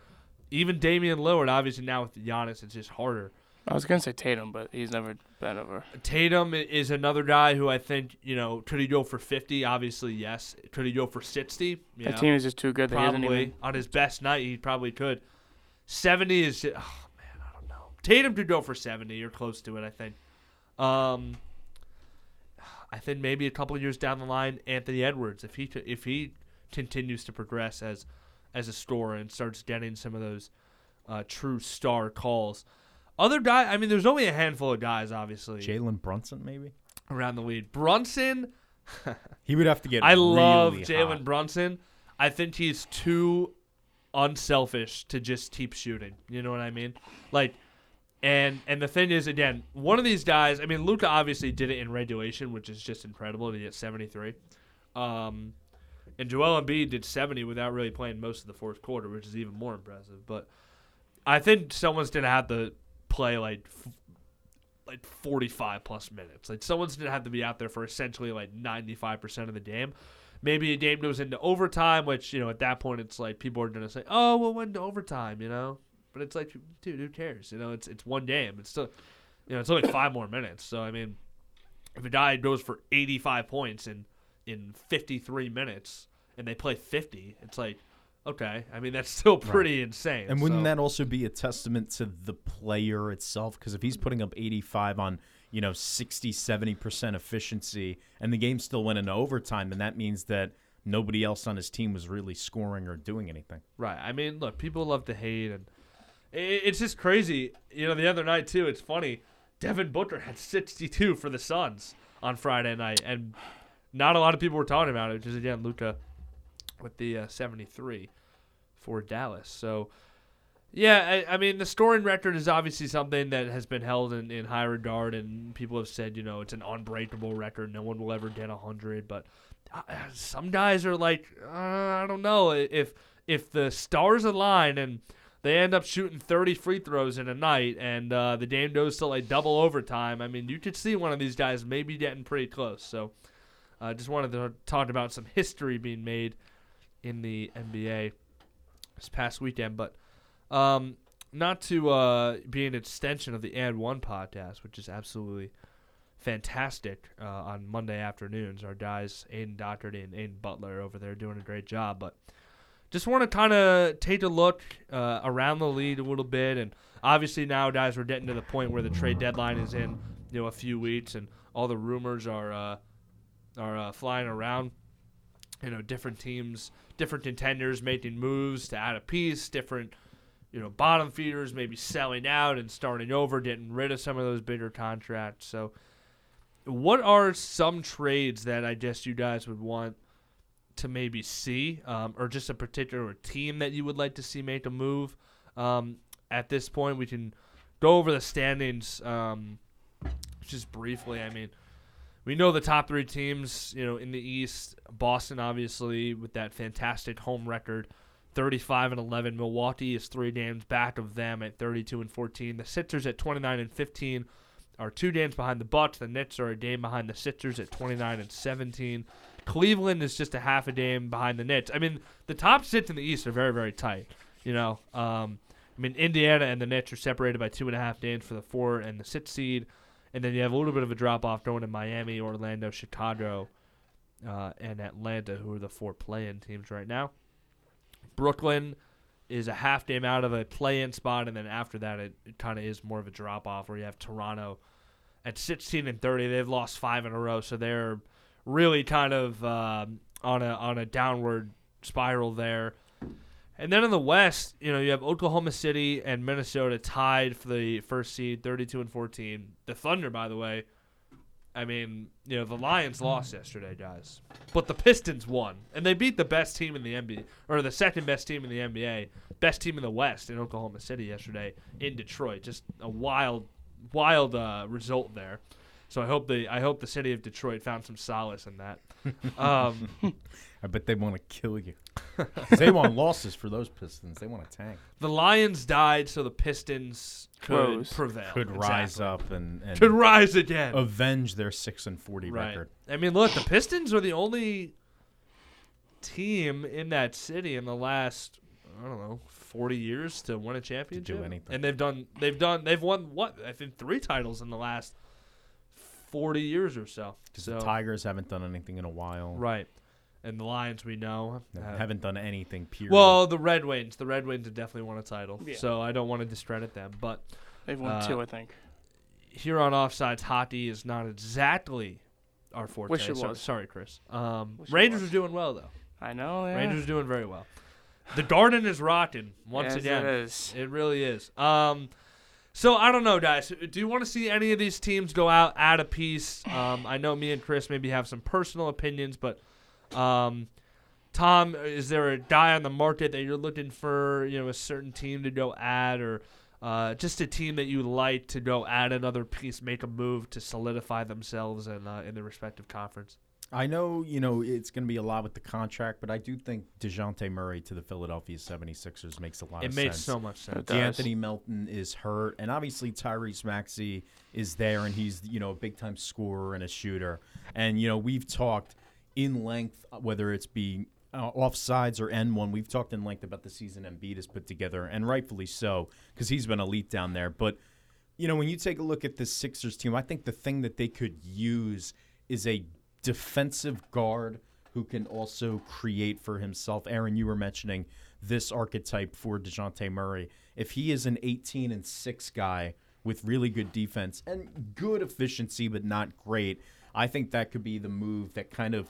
even Damian Lillard, obviously now with Giannis, it's just harder. I was going to say Tatum, but he's never been over. Tatum is another guy who I think, you know, could he go for fifty? Obviously, yes. Could he go for sixty? You that know, team is just too good. That probably. He doesn't even... On his best night, he probably could. seventy is – oh, man, I don't know. Tatum could go for seventy. You're close to it, I think. Um, I think maybe a couple of years down the line, Anthony Edwards, if he if he continues to progress as, as a scorer and starts getting some of those uh, true star calls – other guy, I mean, there's only a handful of guys, obviously. Jalen Brunson, maybe? Around the lead. Brunson. He would have to get I really love Jalen Brunson. I think he's too unselfish to just keep shooting. You know what I mean? Like, and and the thing is, again, one of these guys, I mean, Luka obviously did it in regulation, which is just incredible to get seventy-three. Um, and Joel Embiid did seventy without really playing most of the fourth quarter, which is even more impressive. But I think someone's going to have to play like f- like forty-five plus minutes. Like someone's gonna have to be out there for essentially like ninety-five percent of the game. Maybe a game goes into overtime, which, you know, at that point it's like people are gonna say, oh, we'll win to overtime, you know. But it's like, dude, who cares? You know, it's it's one game. It's still, you know, it's only five more minutes. So I mean, if a guy goes for eighty-five points in in fifty-three minutes and they play fifty, it's like, okay, I mean, that's still pretty right. insane. And wouldn't so. that also be a testament to the player itself? Because if he's putting up eighty-five on, you know, sixty, seventy percent efficiency and the game still went into overtime, then that means that nobody else on his team was really scoring or doing anything. Right. I mean, look, people love to hate, and it's just crazy. You know, the other night, too, it's funny. Devin Booker had sixty-two for the Suns on Friday night, and not a lot of people were talking about it, which is, again, Luka with the uh, seventy-three for Dallas. So, yeah, I, I mean, the scoring record is obviously something that has been held in, in high regard, and people have said, you know, it's an unbreakable record. No one will ever get one hundred, but uh, some guys are like, uh, I don't know, if if the stars align and they end up shooting thirty free throws in a night and uh, the game goes to like double overtime, I mean, you could see one of these guys maybe getting pretty close. So I uh, just wanted to talk about some history being made in the N B A this past weekend. But um, not to uh, be an extension of the And One podcast, which is absolutely fantastic uh, on Monday afternoons. Our guys, Aiden Doherty and Aiden Butler over there doing a great job. But just want to kind of take a look uh, around the league a little bit. And obviously now, guys, we're getting to the point where the trade deadline is in, you know, a few weeks, and all the rumors are uh, are uh, flying around. You know, different teams, different contenders making moves to add a piece, different, you know, bottom feeders maybe selling out and starting over, getting rid of some of those bigger contracts. So what are some trades that I guess you guys would want to maybe see, um, or just a particular team that you would like to see make a move? Um, at this point, we can go over the standings um, just briefly. I mean, we know the top three teams, you know, in the East. Boston, obviously, with that fantastic home record, thirty-five and eleven. Milwaukee is three games back of them at thirty-two and fourteen. The Sixers at twenty-nine and fifteen are two games behind the Bucks. The Knicks are a game behind the Sixers at twenty-nine and seventeen. Cleveland is just a half a game behind the Knicks. I mean, the top six in the East are very, very tight. You know, um, I mean, Indiana and the Knicks are separated by two and a half games for the four and the six seed, and then you have a little bit of a drop off going to Miami, Orlando, Chicago, uh, and Atlanta, who are the four play-in teams right now. Brooklyn is a half game out of a play-in spot, and then after that, it, it kind of is more of a drop off. Where you have Toronto at sixteen and thirty, they've lost five in a row, so they're really kind of um, on a on a downward spiral there. And then in the West, you know, you have Oklahoma City and Minnesota tied for the first seed, thirty-two and fourteen. The Thunder, by the way, I mean, you know, the Lions lost yesterday, guys, but the Pistons won, and they beat the best team in the N B A, or the second best team in the N B A, best team in the West in Oklahoma City yesterday in Detroit. Just a wild, wild uh, result there. So I hope the I hope the city of Detroit found some solace in that. Um, I bet they want to kill you. They want losses for those Pistons. They want to tank. The Lions died, so the Pistons could Rose. prevail, could exactly. rise up and, and could rise again, avenge their six and forty right. record. I mean, look, the Pistons are the only team in that city in the last, I don't know, forty years to win a championship. To do anything, and they've done they've done they've won what I think three titles in the last forty years or so. Because so, the Tigers haven't done anything in a while. Right. And the Lions, we know, no, have, haven't done anything, period. Well, the Red Wings. The Red Wings have definitely won a title. Yeah. So I don't want to discredit them. But they've won uh, two, I think. Here on Offsides, hockey is not exactly our forte. Wish it so, was. Sorry, Chris. Um, Rangers are doing well, though. I know, yeah. Rangers are doing very well. The Garden is rocking once yes, again. It is. It really is. Um So, I don't know, guys. Do you want to see any of these teams go out, add a piece? Um, I know me and Chris maybe have some personal opinions, but, um, Tom, is there a guy on the market that you're looking for, you know, a certain team to go add, or uh, just a team that you like to go add another piece, make a move to solidify themselves in, uh, in their respective conference? I know, you know, it's going to be a lot with the contract, but I do think DeJounte Murray to the Philadelphia seventy-sixers makes a lot it of sense. It makes so much sense. D'Anthony Melton is hurt, and obviously Tyrese Maxey is there, and he's, you know, a big-time scorer and a shooter. And, you know, we've talked in length, whether it's be uh, Offsides or N one, we've talked in length about the season Embiid has put together, and rightfully so, because he's been elite down there. But, you know, when you take a look at the Sixers team, I think the thing that they could use is a defensive guard who can also create for himself. Aaron, you were mentioning this archetype for DeJounte Murray. If he is an eighteen and six guy with really good defense and good efficiency but not great, I think that could be the move that kind of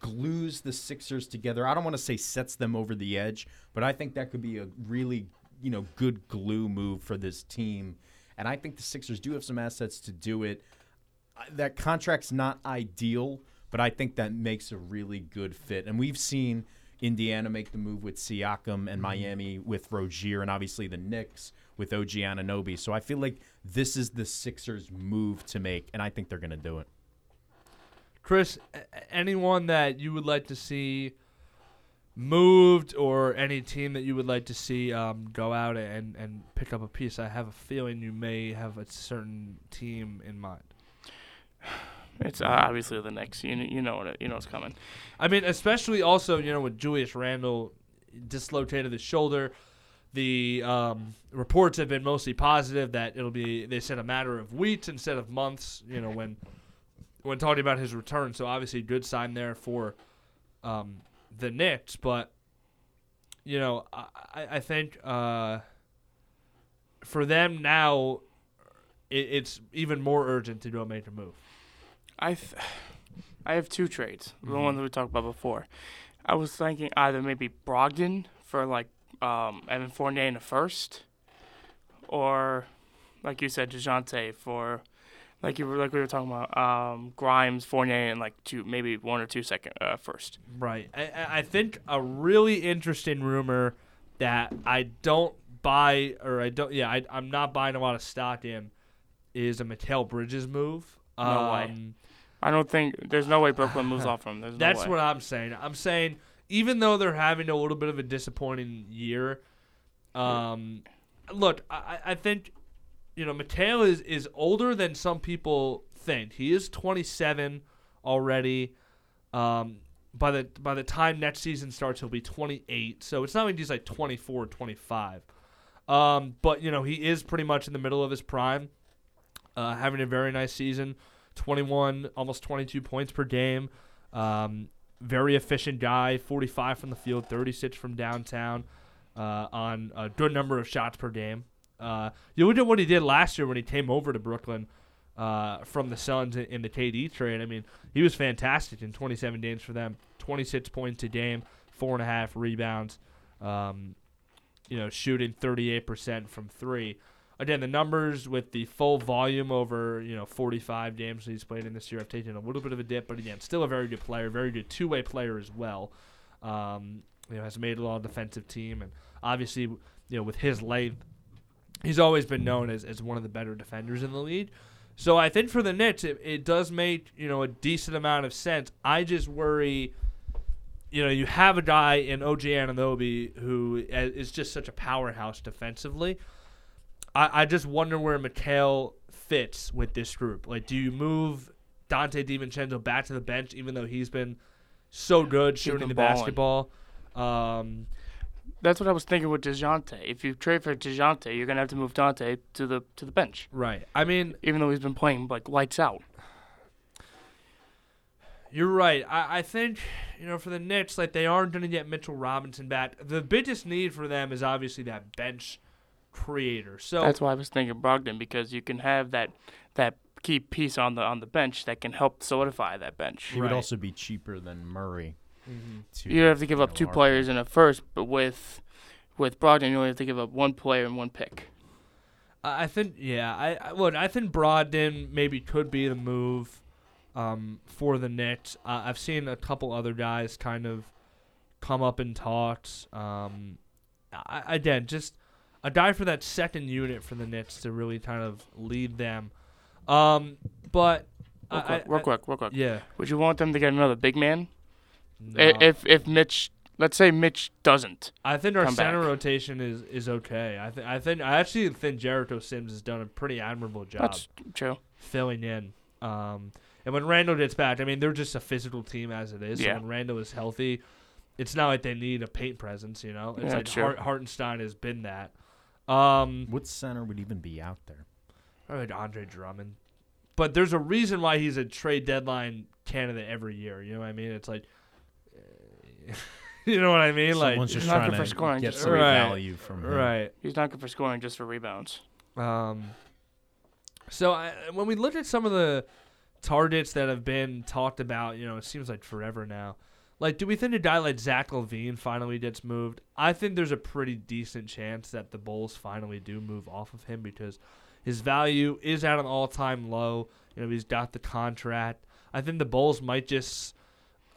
glues the Sixers together. I don't want to say sets them over the edge, but I think that could be a really, you know, good glue move for this team. And I think the Sixers do have some assets to do it. That contract's not ideal, but I think that makes a really good fit. And we've seen Indiana make the move with Siakam and Miami with Rozier, and obviously the Knicks with O G Anunoby. So I feel like this is the Sixers' move to make, and I think they're going to do it. Chris, anyone that you would like to see moved or any team that you would like to see um, go out and, and pick up a piece? I have a feeling you may have a certain team in mind. It's obviously the Knicks. You, you know what you know what's coming. I mean, especially also, you know, with Julius Randle dislocated his shoulder, the um, reports have been mostly positive that it'll be, they said, a matter of weeks instead of months, you know, when when talking about his return. So obviously good sign there for um, the Knicks. But, you know, I, I think uh, for them now, it, it's even more urgent to go make a move. I th- I have two trades. Mm-hmm. The one that we talked about before. I was thinking either maybe Brogdon for, like, um, Evan Fournier in the first, or, like you said, DeJounte for, like you were, like we were talking about, um, Grimes, Fournier, and, like, two, maybe one or two second uh, first. Right. I, I think a really interesting rumor that I don't buy, or I don't, yeah, I, I'm not buying a lot of stock in, is a Mikal Bridges move. No um, way. I don't think – there's no way Brooklyn moves off him. There's no That's way. What I'm saying. I'm saying even though they're having a little bit of a disappointing year, um, yeah. look, I, I think, you know, Mikal is, is older than some people think. He is twenty-seven already. Um, by the by the time next season starts, he'll be twenty-eight. So it's not like he's like twenty-four or twenty-five. Um, but, you know, he is pretty much in the middle of his prime, uh, having a very nice season. twenty-one, almost twenty-two points per game. Um, very efficient guy, forty-five from the field, thirty-six from downtown, uh, on a good number of shots per game. Uh, you look at what he did last year when he came over to Brooklyn uh, from the Suns in, in the K D trade. I mean, he was fantastic in twenty-seven games for them, twenty-six points a game, four and a half rebounds, um, you know, shooting thirty-eight percent from three. Again, the numbers with the full volume over, you know, forty-five games he's played in this year have taken a little bit of a dip, but again, still a very good player, very good two-way player as well. Um, you know, has made a lot of defensive team, and obviously, you know, with his length, he's always been known as, as one of the better defenders in the league. So I think for the Knicks, it, it does make, you know, a decent amount of sense. I just worry, you know, you have a guy in O G Anunoby who is just such a powerhouse defensively. I, I just wonder where Mikal fits with this group. Like, do you move Dante DiVincenzo back to the bench, even though he's been so good shooting the balling. basketball? Um, That's what I was thinking with DeJounte. If you trade for DeJounte, you're gonna have to move Dante to the to the bench. Right. I mean, even though he's been playing like lights out. You're right. I, I think, you know, for the Knicks, like, they aren't gonna get Mitchell Robinson back. The biggest need for them is obviously that bench creator. So that's why I was thinking Brogdon, because you can have that that key piece on the on the bench that can help solidify that bench. He right. would also be cheaper than Murray. Mm-hmm. You have to give up two players in a first, but with with Brogdon, you only have to give up one player and one pick. Uh, I think, yeah, I, I look. I think Brogdon maybe could be the move um, for the Knicks. Uh, I've seen a couple other guys kind of come up in talks. Um, I, again, just. A guy for that second unit for the Knicks to really kind of lead them. Um, but real quick, real quick, real quick. Yeah. Would you want them to get another big man? No. If if Mitch, let's say Mitch doesn't. I think our center back. rotation is, is okay. I think I think I actually think Jericho Sims has done a pretty admirable job. That's true. Filling in. Um, and when Randle gets back, I mean, they're just a physical team as it is. Yeah. So when Randle is healthy, it's not like they need a paint presence, you know. It's yeah, like sure. Hart- Hartenstein has been that. Um, what center would even be out there? Probably like Andre Drummond. But there's a reason why he's a trade deadline candidate every year. You know what I mean? It's like, uh, you know what I mean? Like, he's not good for scoring. Get some right, value from him. Right. He's not good for scoring, just for rebounds. Um. So I, when we look at some of the targets that have been talked about, you know, it seems like forever now. Like, do we think a guy like Zach LaVine finally gets moved? I think there's a pretty decent chance that the Bulls finally do move off of him because his value is at an all-time low. You know, he's got the contract. I think the Bulls might just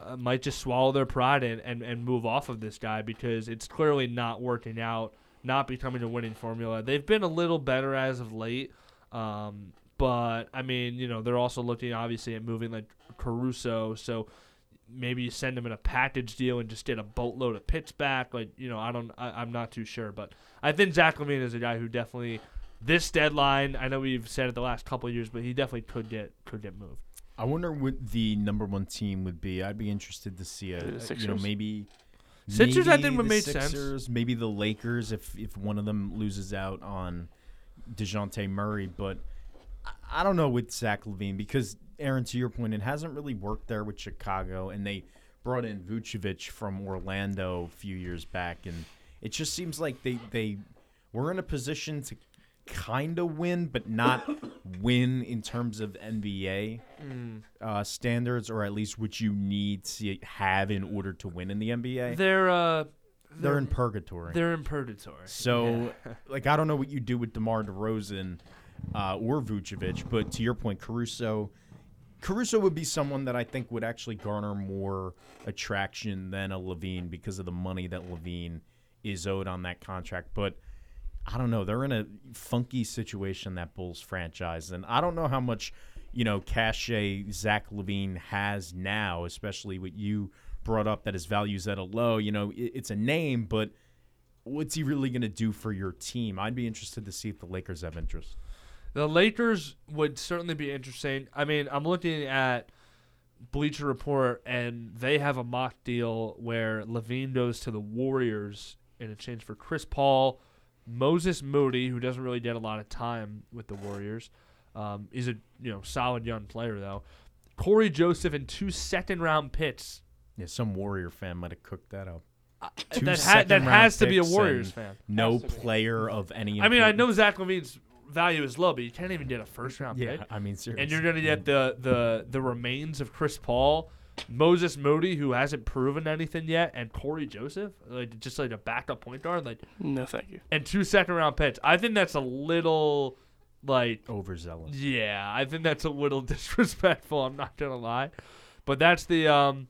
uh, might just swallow their pride and, and, and move off of this guy because it's clearly not working out, not becoming a winning formula. They've been a little better as of late. Um, but, I mean, you know, they're also looking, obviously, at moving like Caruso. So maybe you send him in a package deal and just get a boatload of picks back. Like, you know, I don't, I, I'm not too sure. But I think Zach LaVine is a guy who definitely, this deadline, I know we've said it the last couple of years, but he definitely could get could get moved. I wonder what the number one team would be. I'd be interested to see a, Sixers. you know, maybe Sixers. Maybe I think would make sense. Maybe the Lakers if if one of them loses out on DeJounte Murray, but I don't know with Zach LaVine because Aaron, to your point, it hasn't really worked there with Chicago, and they brought in Vucevic from Orlando a few years back, and it just seems like they they were in a position to kind of win, but not win in terms of N B A mm. uh, standards, or at least what you need to have in order to win in the N B A. They're uh, they're, they're in purgatory. They're in purgatory. So, yeah. like, I don't know what you do with DeMar DeRozan uh, or Vucevic, but to your point, Caruso, Caruso would be someone that I think would actually garner more attraction than a LaVine because of the money that LaVine is owed on that contract, but I don't know. They're in a funky situation, that Bulls franchise. And I don't know how much, you know, cachet Zach LaVine has now, especially what you brought up, that his value's at a low. You know, it's a name, but what's he really going to do for your team? I'd be interested to see if the Lakers have interest. The Lakers would certainly be interesting. I mean, I'm looking at Bleacher Report, and they have a mock deal where LaVine goes to the Warriors in exchange for Chris Paul, Moses Moody, who doesn't really get a lot of time with the Warriors, um, is a you know solid young player though. Corey Joseph and two second round picks. Yeah, some Warrior fan might have cooked that up. Uh, that ha- that has to be a Warriors fan. No player of any. I mean, I know Zach LaVine's value is low, but you can't even get a first round yeah, pick. Yeah, I mean, seriously. And you're gonna get the the the remains of Chris Paul, Moses Moody, who hasn't proven anything yet, and Corey Joseph, like just like a backup point guard, like no thank you, and two second round picks. I think that's a little like overzealous. Yeah, I think that's a little disrespectful. I'm not gonna lie, but that's the um,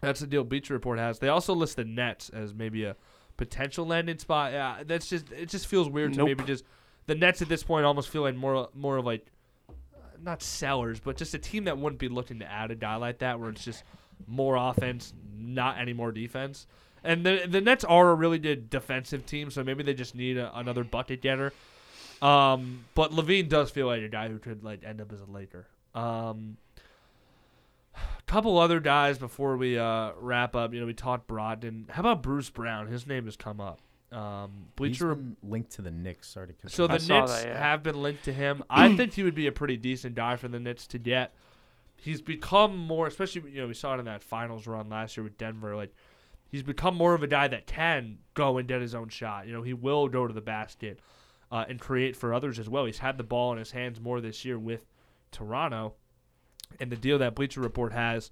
that's the deal Bleacher Report has. They also list the Nets as maybe a potential landing spot. Yeah, that's just it. Just feels weird nope. to maybe just the Nets at this point almost feel like more more of like. Not sellers, but just a team that wouldn't be looking to add a guy like that where it's just more offense, not any more defense. And the the Nets are a really good defensive team, so maybe they just need a, another bucket getter. Um, but LaVine does feel like a guy who could like end up as a Laker. Um, a couple other guys before we uh, wrap up. You know, we talked Brogdon. How about Bruce Brown? His name has come up. Um, Bleacher linked to the Knicks. Sorry to confuse. So the Knicks that, yeah. have been linked to him. I think he would be a pretty decent guy for the Knicks to get. He's become more, especially you know we saw it in that finals run last year with Denver. Like he's become more of a guy that can go and get his own shot. You know he will go to the basket uh, and create for others as well. He's had the ball in his hands more this year with Toronto, and the deal that Bleacher Report has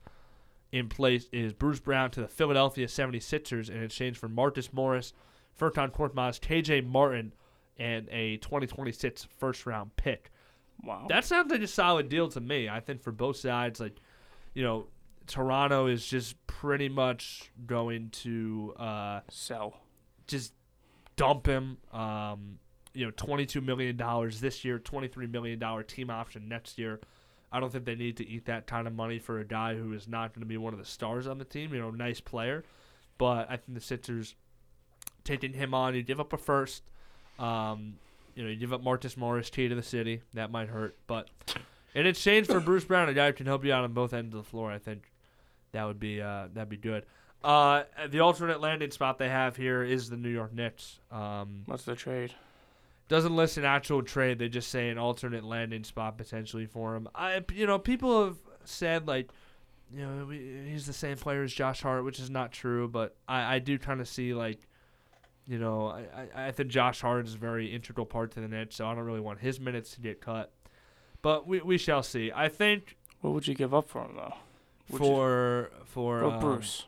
in place is Bruce Brown to the Philadelphia seventy-sixers in exchange for Marcus Morris, Furkan Korkmaz, K J Martin, and a twenty twenty-six first-round pick. Wow. That sounds like a solid deal to me. I think for both sides, like, you know, Toronto is just pretty much going to uh, sell, just dump him. Um, you know, twenty-two million dollars this year, twenty-three million dollars team option next year. I don't think they need to eat that kind of money for a guy who is not going to be one of the stars on the team. You know, nice player. But I think the Sixers taking him on, you give up a first. Um, you know, you give up Marcus Morris, key to the city. That might hurt. But in exchange for Bruce Brown, a guy who can help you out on both ends of the floor, I think that would be uh, that'd be good. Uh, the alternate landing spot they have here is the New York Knicks. Um, What's the trade? Doesn't list an actual trade. They just say an alternate landing spot potentially for him. I, you know, people have said, like, you know, we, he's the same player as Josh Hart, which is not true. But I, I do kind of see, like, You know, I, I think Josh Hart is a very integral part to the Nets, so I don't really want his minutes to get cut. But we we shall see. I think. What would you give up for him, though? Would for you, for, for um, Bruce.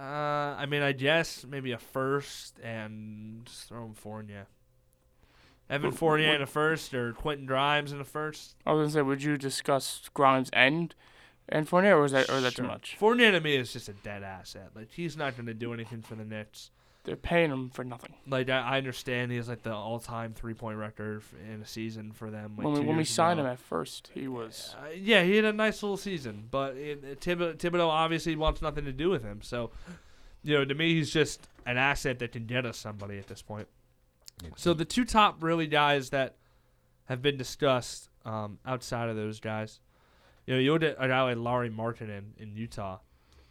Uh, I mean, I guess maybe a first and just throw him Fournier. Evan Fournier in a first or Quentin Grimes in a first. I was going to say, would you discuss Grimes and and Fournier, or is that, or is that sure. too much? Fournier to me is just a dead asset. Like, he's not going to do anything for the Knicks. They're paying him for nothing. Like, I, I understand he has, like, the all-time three-point record in a season for them. Like, when we, when we signed ago. him at first, he was... Uh, yeah, he had a nice little season, but it, it, Thib- Thibodeau obviously wants nothing to do with him. So, you know, to me, he's just an asset that can get us somebody at this point. Mm-hmm. So the two top, really, guys that have been discussed um, outside of those guys, you know, you look at a guy like Lauri Markkanen in Utah,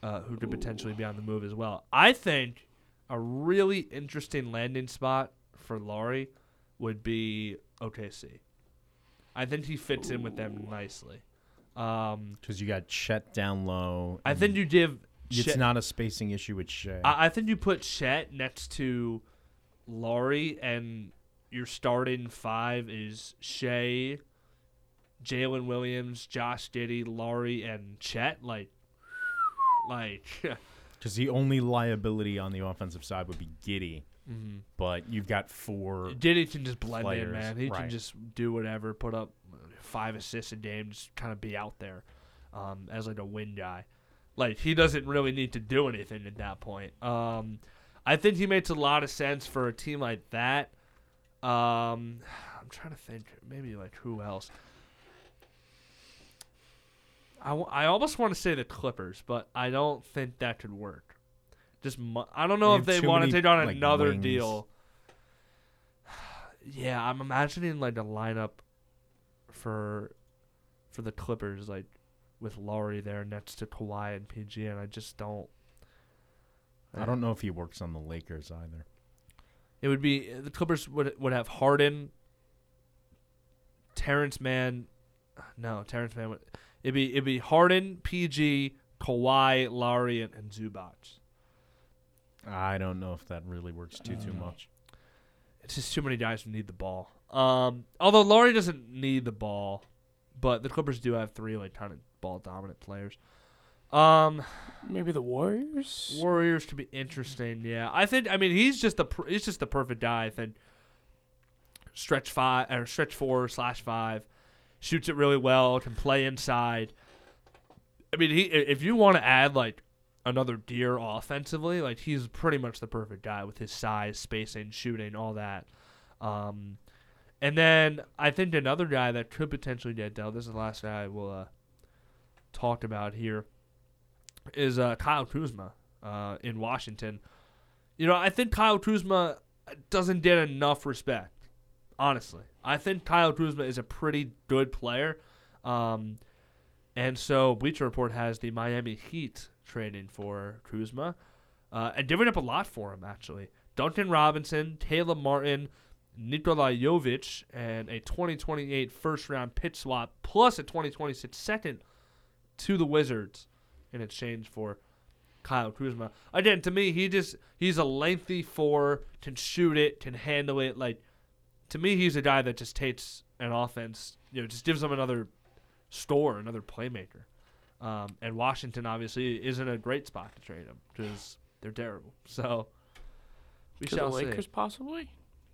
uh, who could Ooh. potentially be on the move as well. I think... a really interesting landing spot for Lauri would be O K C. I think he fits Ooh. in with them nicely. Because um, you got Chet down low. I think you give Chet, it's not a spacing issue with Chet. I, I think you put Chet next to Lauri, and your starting five is Shai, Jalen Williams, Josh Giddey, Lauri, and Chet. Like, like... Because the only liability on the offensive side would be Giddey. Mm-hmm. But you've got four Giddey can just blend players. in, man. He right. can just do whatever, put up five assists a game, just kind of be out there um, as like a win guy. Like, he doesn't really need to do anything at that point. Um, I think he makes a lot of sense for a team like that. Um, I'm trying to think. Maybe, like, who else? I, w- I almost want to say the Clippers, but I don't think that could work. Just mu- I don't know they if they want to take on like another wings. deal. Yeah, I'm imagining like a lineup for for the Clippers, like with Lauri there next to Kawhi and P G, and I just don't. I, I don't know if he works on the Lakers either. It would be the Clippers would would have Harden, Terrence Mann. No, Terrence Mann would. It'd be, it'd be Harden, P G, Kawhi, Lauri, and, and Zubac. I don't know if that really works too, too know. much. It's just too many guys who need the ball. Um, although Lauri doesn't need the ball, but the Clippers do have three like kind of ball-dominant players. Um, Maybe the Warriors? Warriors could be interesting, yeah. I think, I mean, he's just the, pr- he's just the perfect guy. I think stretch, five, or stretch four slash five. Shoots it really well, can play inside. I mean, he if you want to add, like, another deer offensively, like, he's pretty much the perfect guy with his size, spacing, shooting, all that. Um, and then I think another guy that could potentially get dealt, this is the last guy we'll uh, talk about here, is uh, Kyle Kuzma uh, in Washington. You know, I think Kyle Kuzma doesn't get enough respect. Honestly, I think Kyle Kuzma is a pretty good player. Um, and so Bleacher Report has the Miami Heat trading for Kuzma uh, and giving up a lot for him, actually. Duncan Robinson, Caleb Martin, Nikola Jovic, and a twenty twenty-eight first-round pick swap plus a twenty twenty-six second to the Wizards in exchange for Kyle Kuzma. Again, to me, he just he's a lengthy four, can shoot it, can handle it, like, to me, he's a guy that just takes an offense, you know, just gives them another scorer, another playmaker. Um, and Washington, obviously, isn't a great spot to trade him because they're terrible. So, we to shall see. To the Lakers, see. possibly?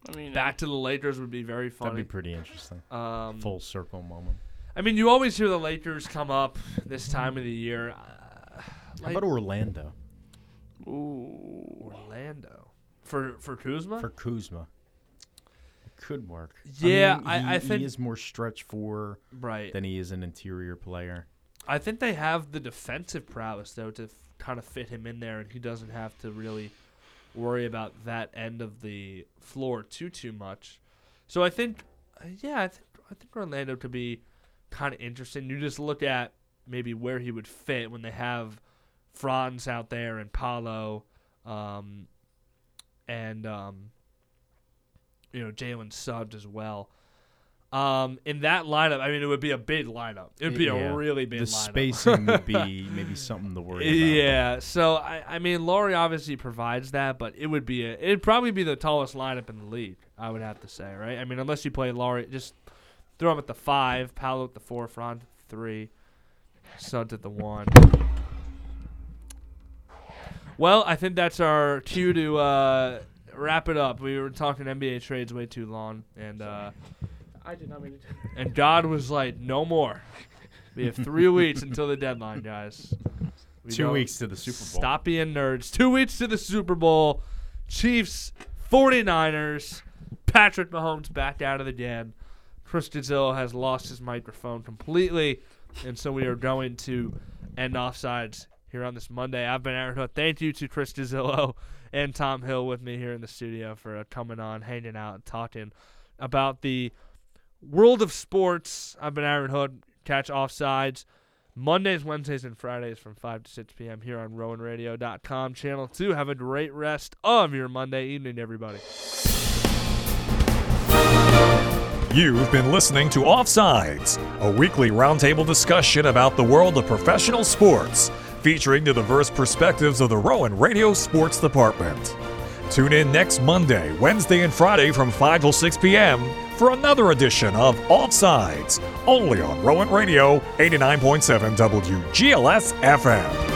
I mean, Back to the Lakers would be very funny. That would be pretty interesting. Um, Full circle moment. I mean, you always hear the Lakers come up this time of the year. Uh, like, How about Orlando? Ooh. Orlando. For, for Kuzma? For Kuzma. Could work. Yeah, I, mean, he, I, I think he is more stretch four right. than he is an interior player. I think they have the defensive prowess, though, to f- kind of fit him in there, and he doesn't have to really worry about that end of the floor too, too much. So I think, yeah, I think, I think Orlando could be kind of interesting. You just look at maybe where he would fit when they have Franz out there and Paolo um, and um, – you know, Jalen subbed as well. Um, in that lineup, I mean, it would be a big lineup. It would be yeah. a really big the lineup. The spacing would be maybe something to worry about. Yeah, so, I, I mean, Lauri obviously provides that, but it would be – it would probably be the tallest lineup in the league, I would have to say, right? I mean, unless you play Lauri, just throw him at the five, Paolo at the four, Franz at the three, Suggs at the one. Well, I think that's our cue to uh, wrap it up. We were talking N B A trades way too long, and uh, I did not mean to. And God was like, "No more. We have three weeks until the deadline, guys. We Two weeks to the Super Bowl. Stop being nerds. Two weeks to the Super Bowl. Chiefs, forty-niners. Patrick Mahomes back out of the game. Chris Gazzillo has lost his microphone completely, and so we are going to end Offsides here on this Monday. I've been Aaron Hook. Thank you to Chris Gazzillo and Tom Hill with me here in the studio for coming on, hanging out, and talking about the world of sports. I've been Aaron Hook. Catch Offsides Mondays, Wednesdays, and Fridays from five to six p.m. here on Rowan Radio dot com. Channel two, have a great rest of your Monday evening, everybody. You've been listening to Offsides, a weekly roundtable discussion about the world of professional sports, featuring the diverse perspectives of the Rowan Radio Sports Department. Tune in next Monday, Wednesday, and Friday from five till six p.m. for another edition of Offsides, only on Rowan Radio eighty-nine point seven W G L S F M.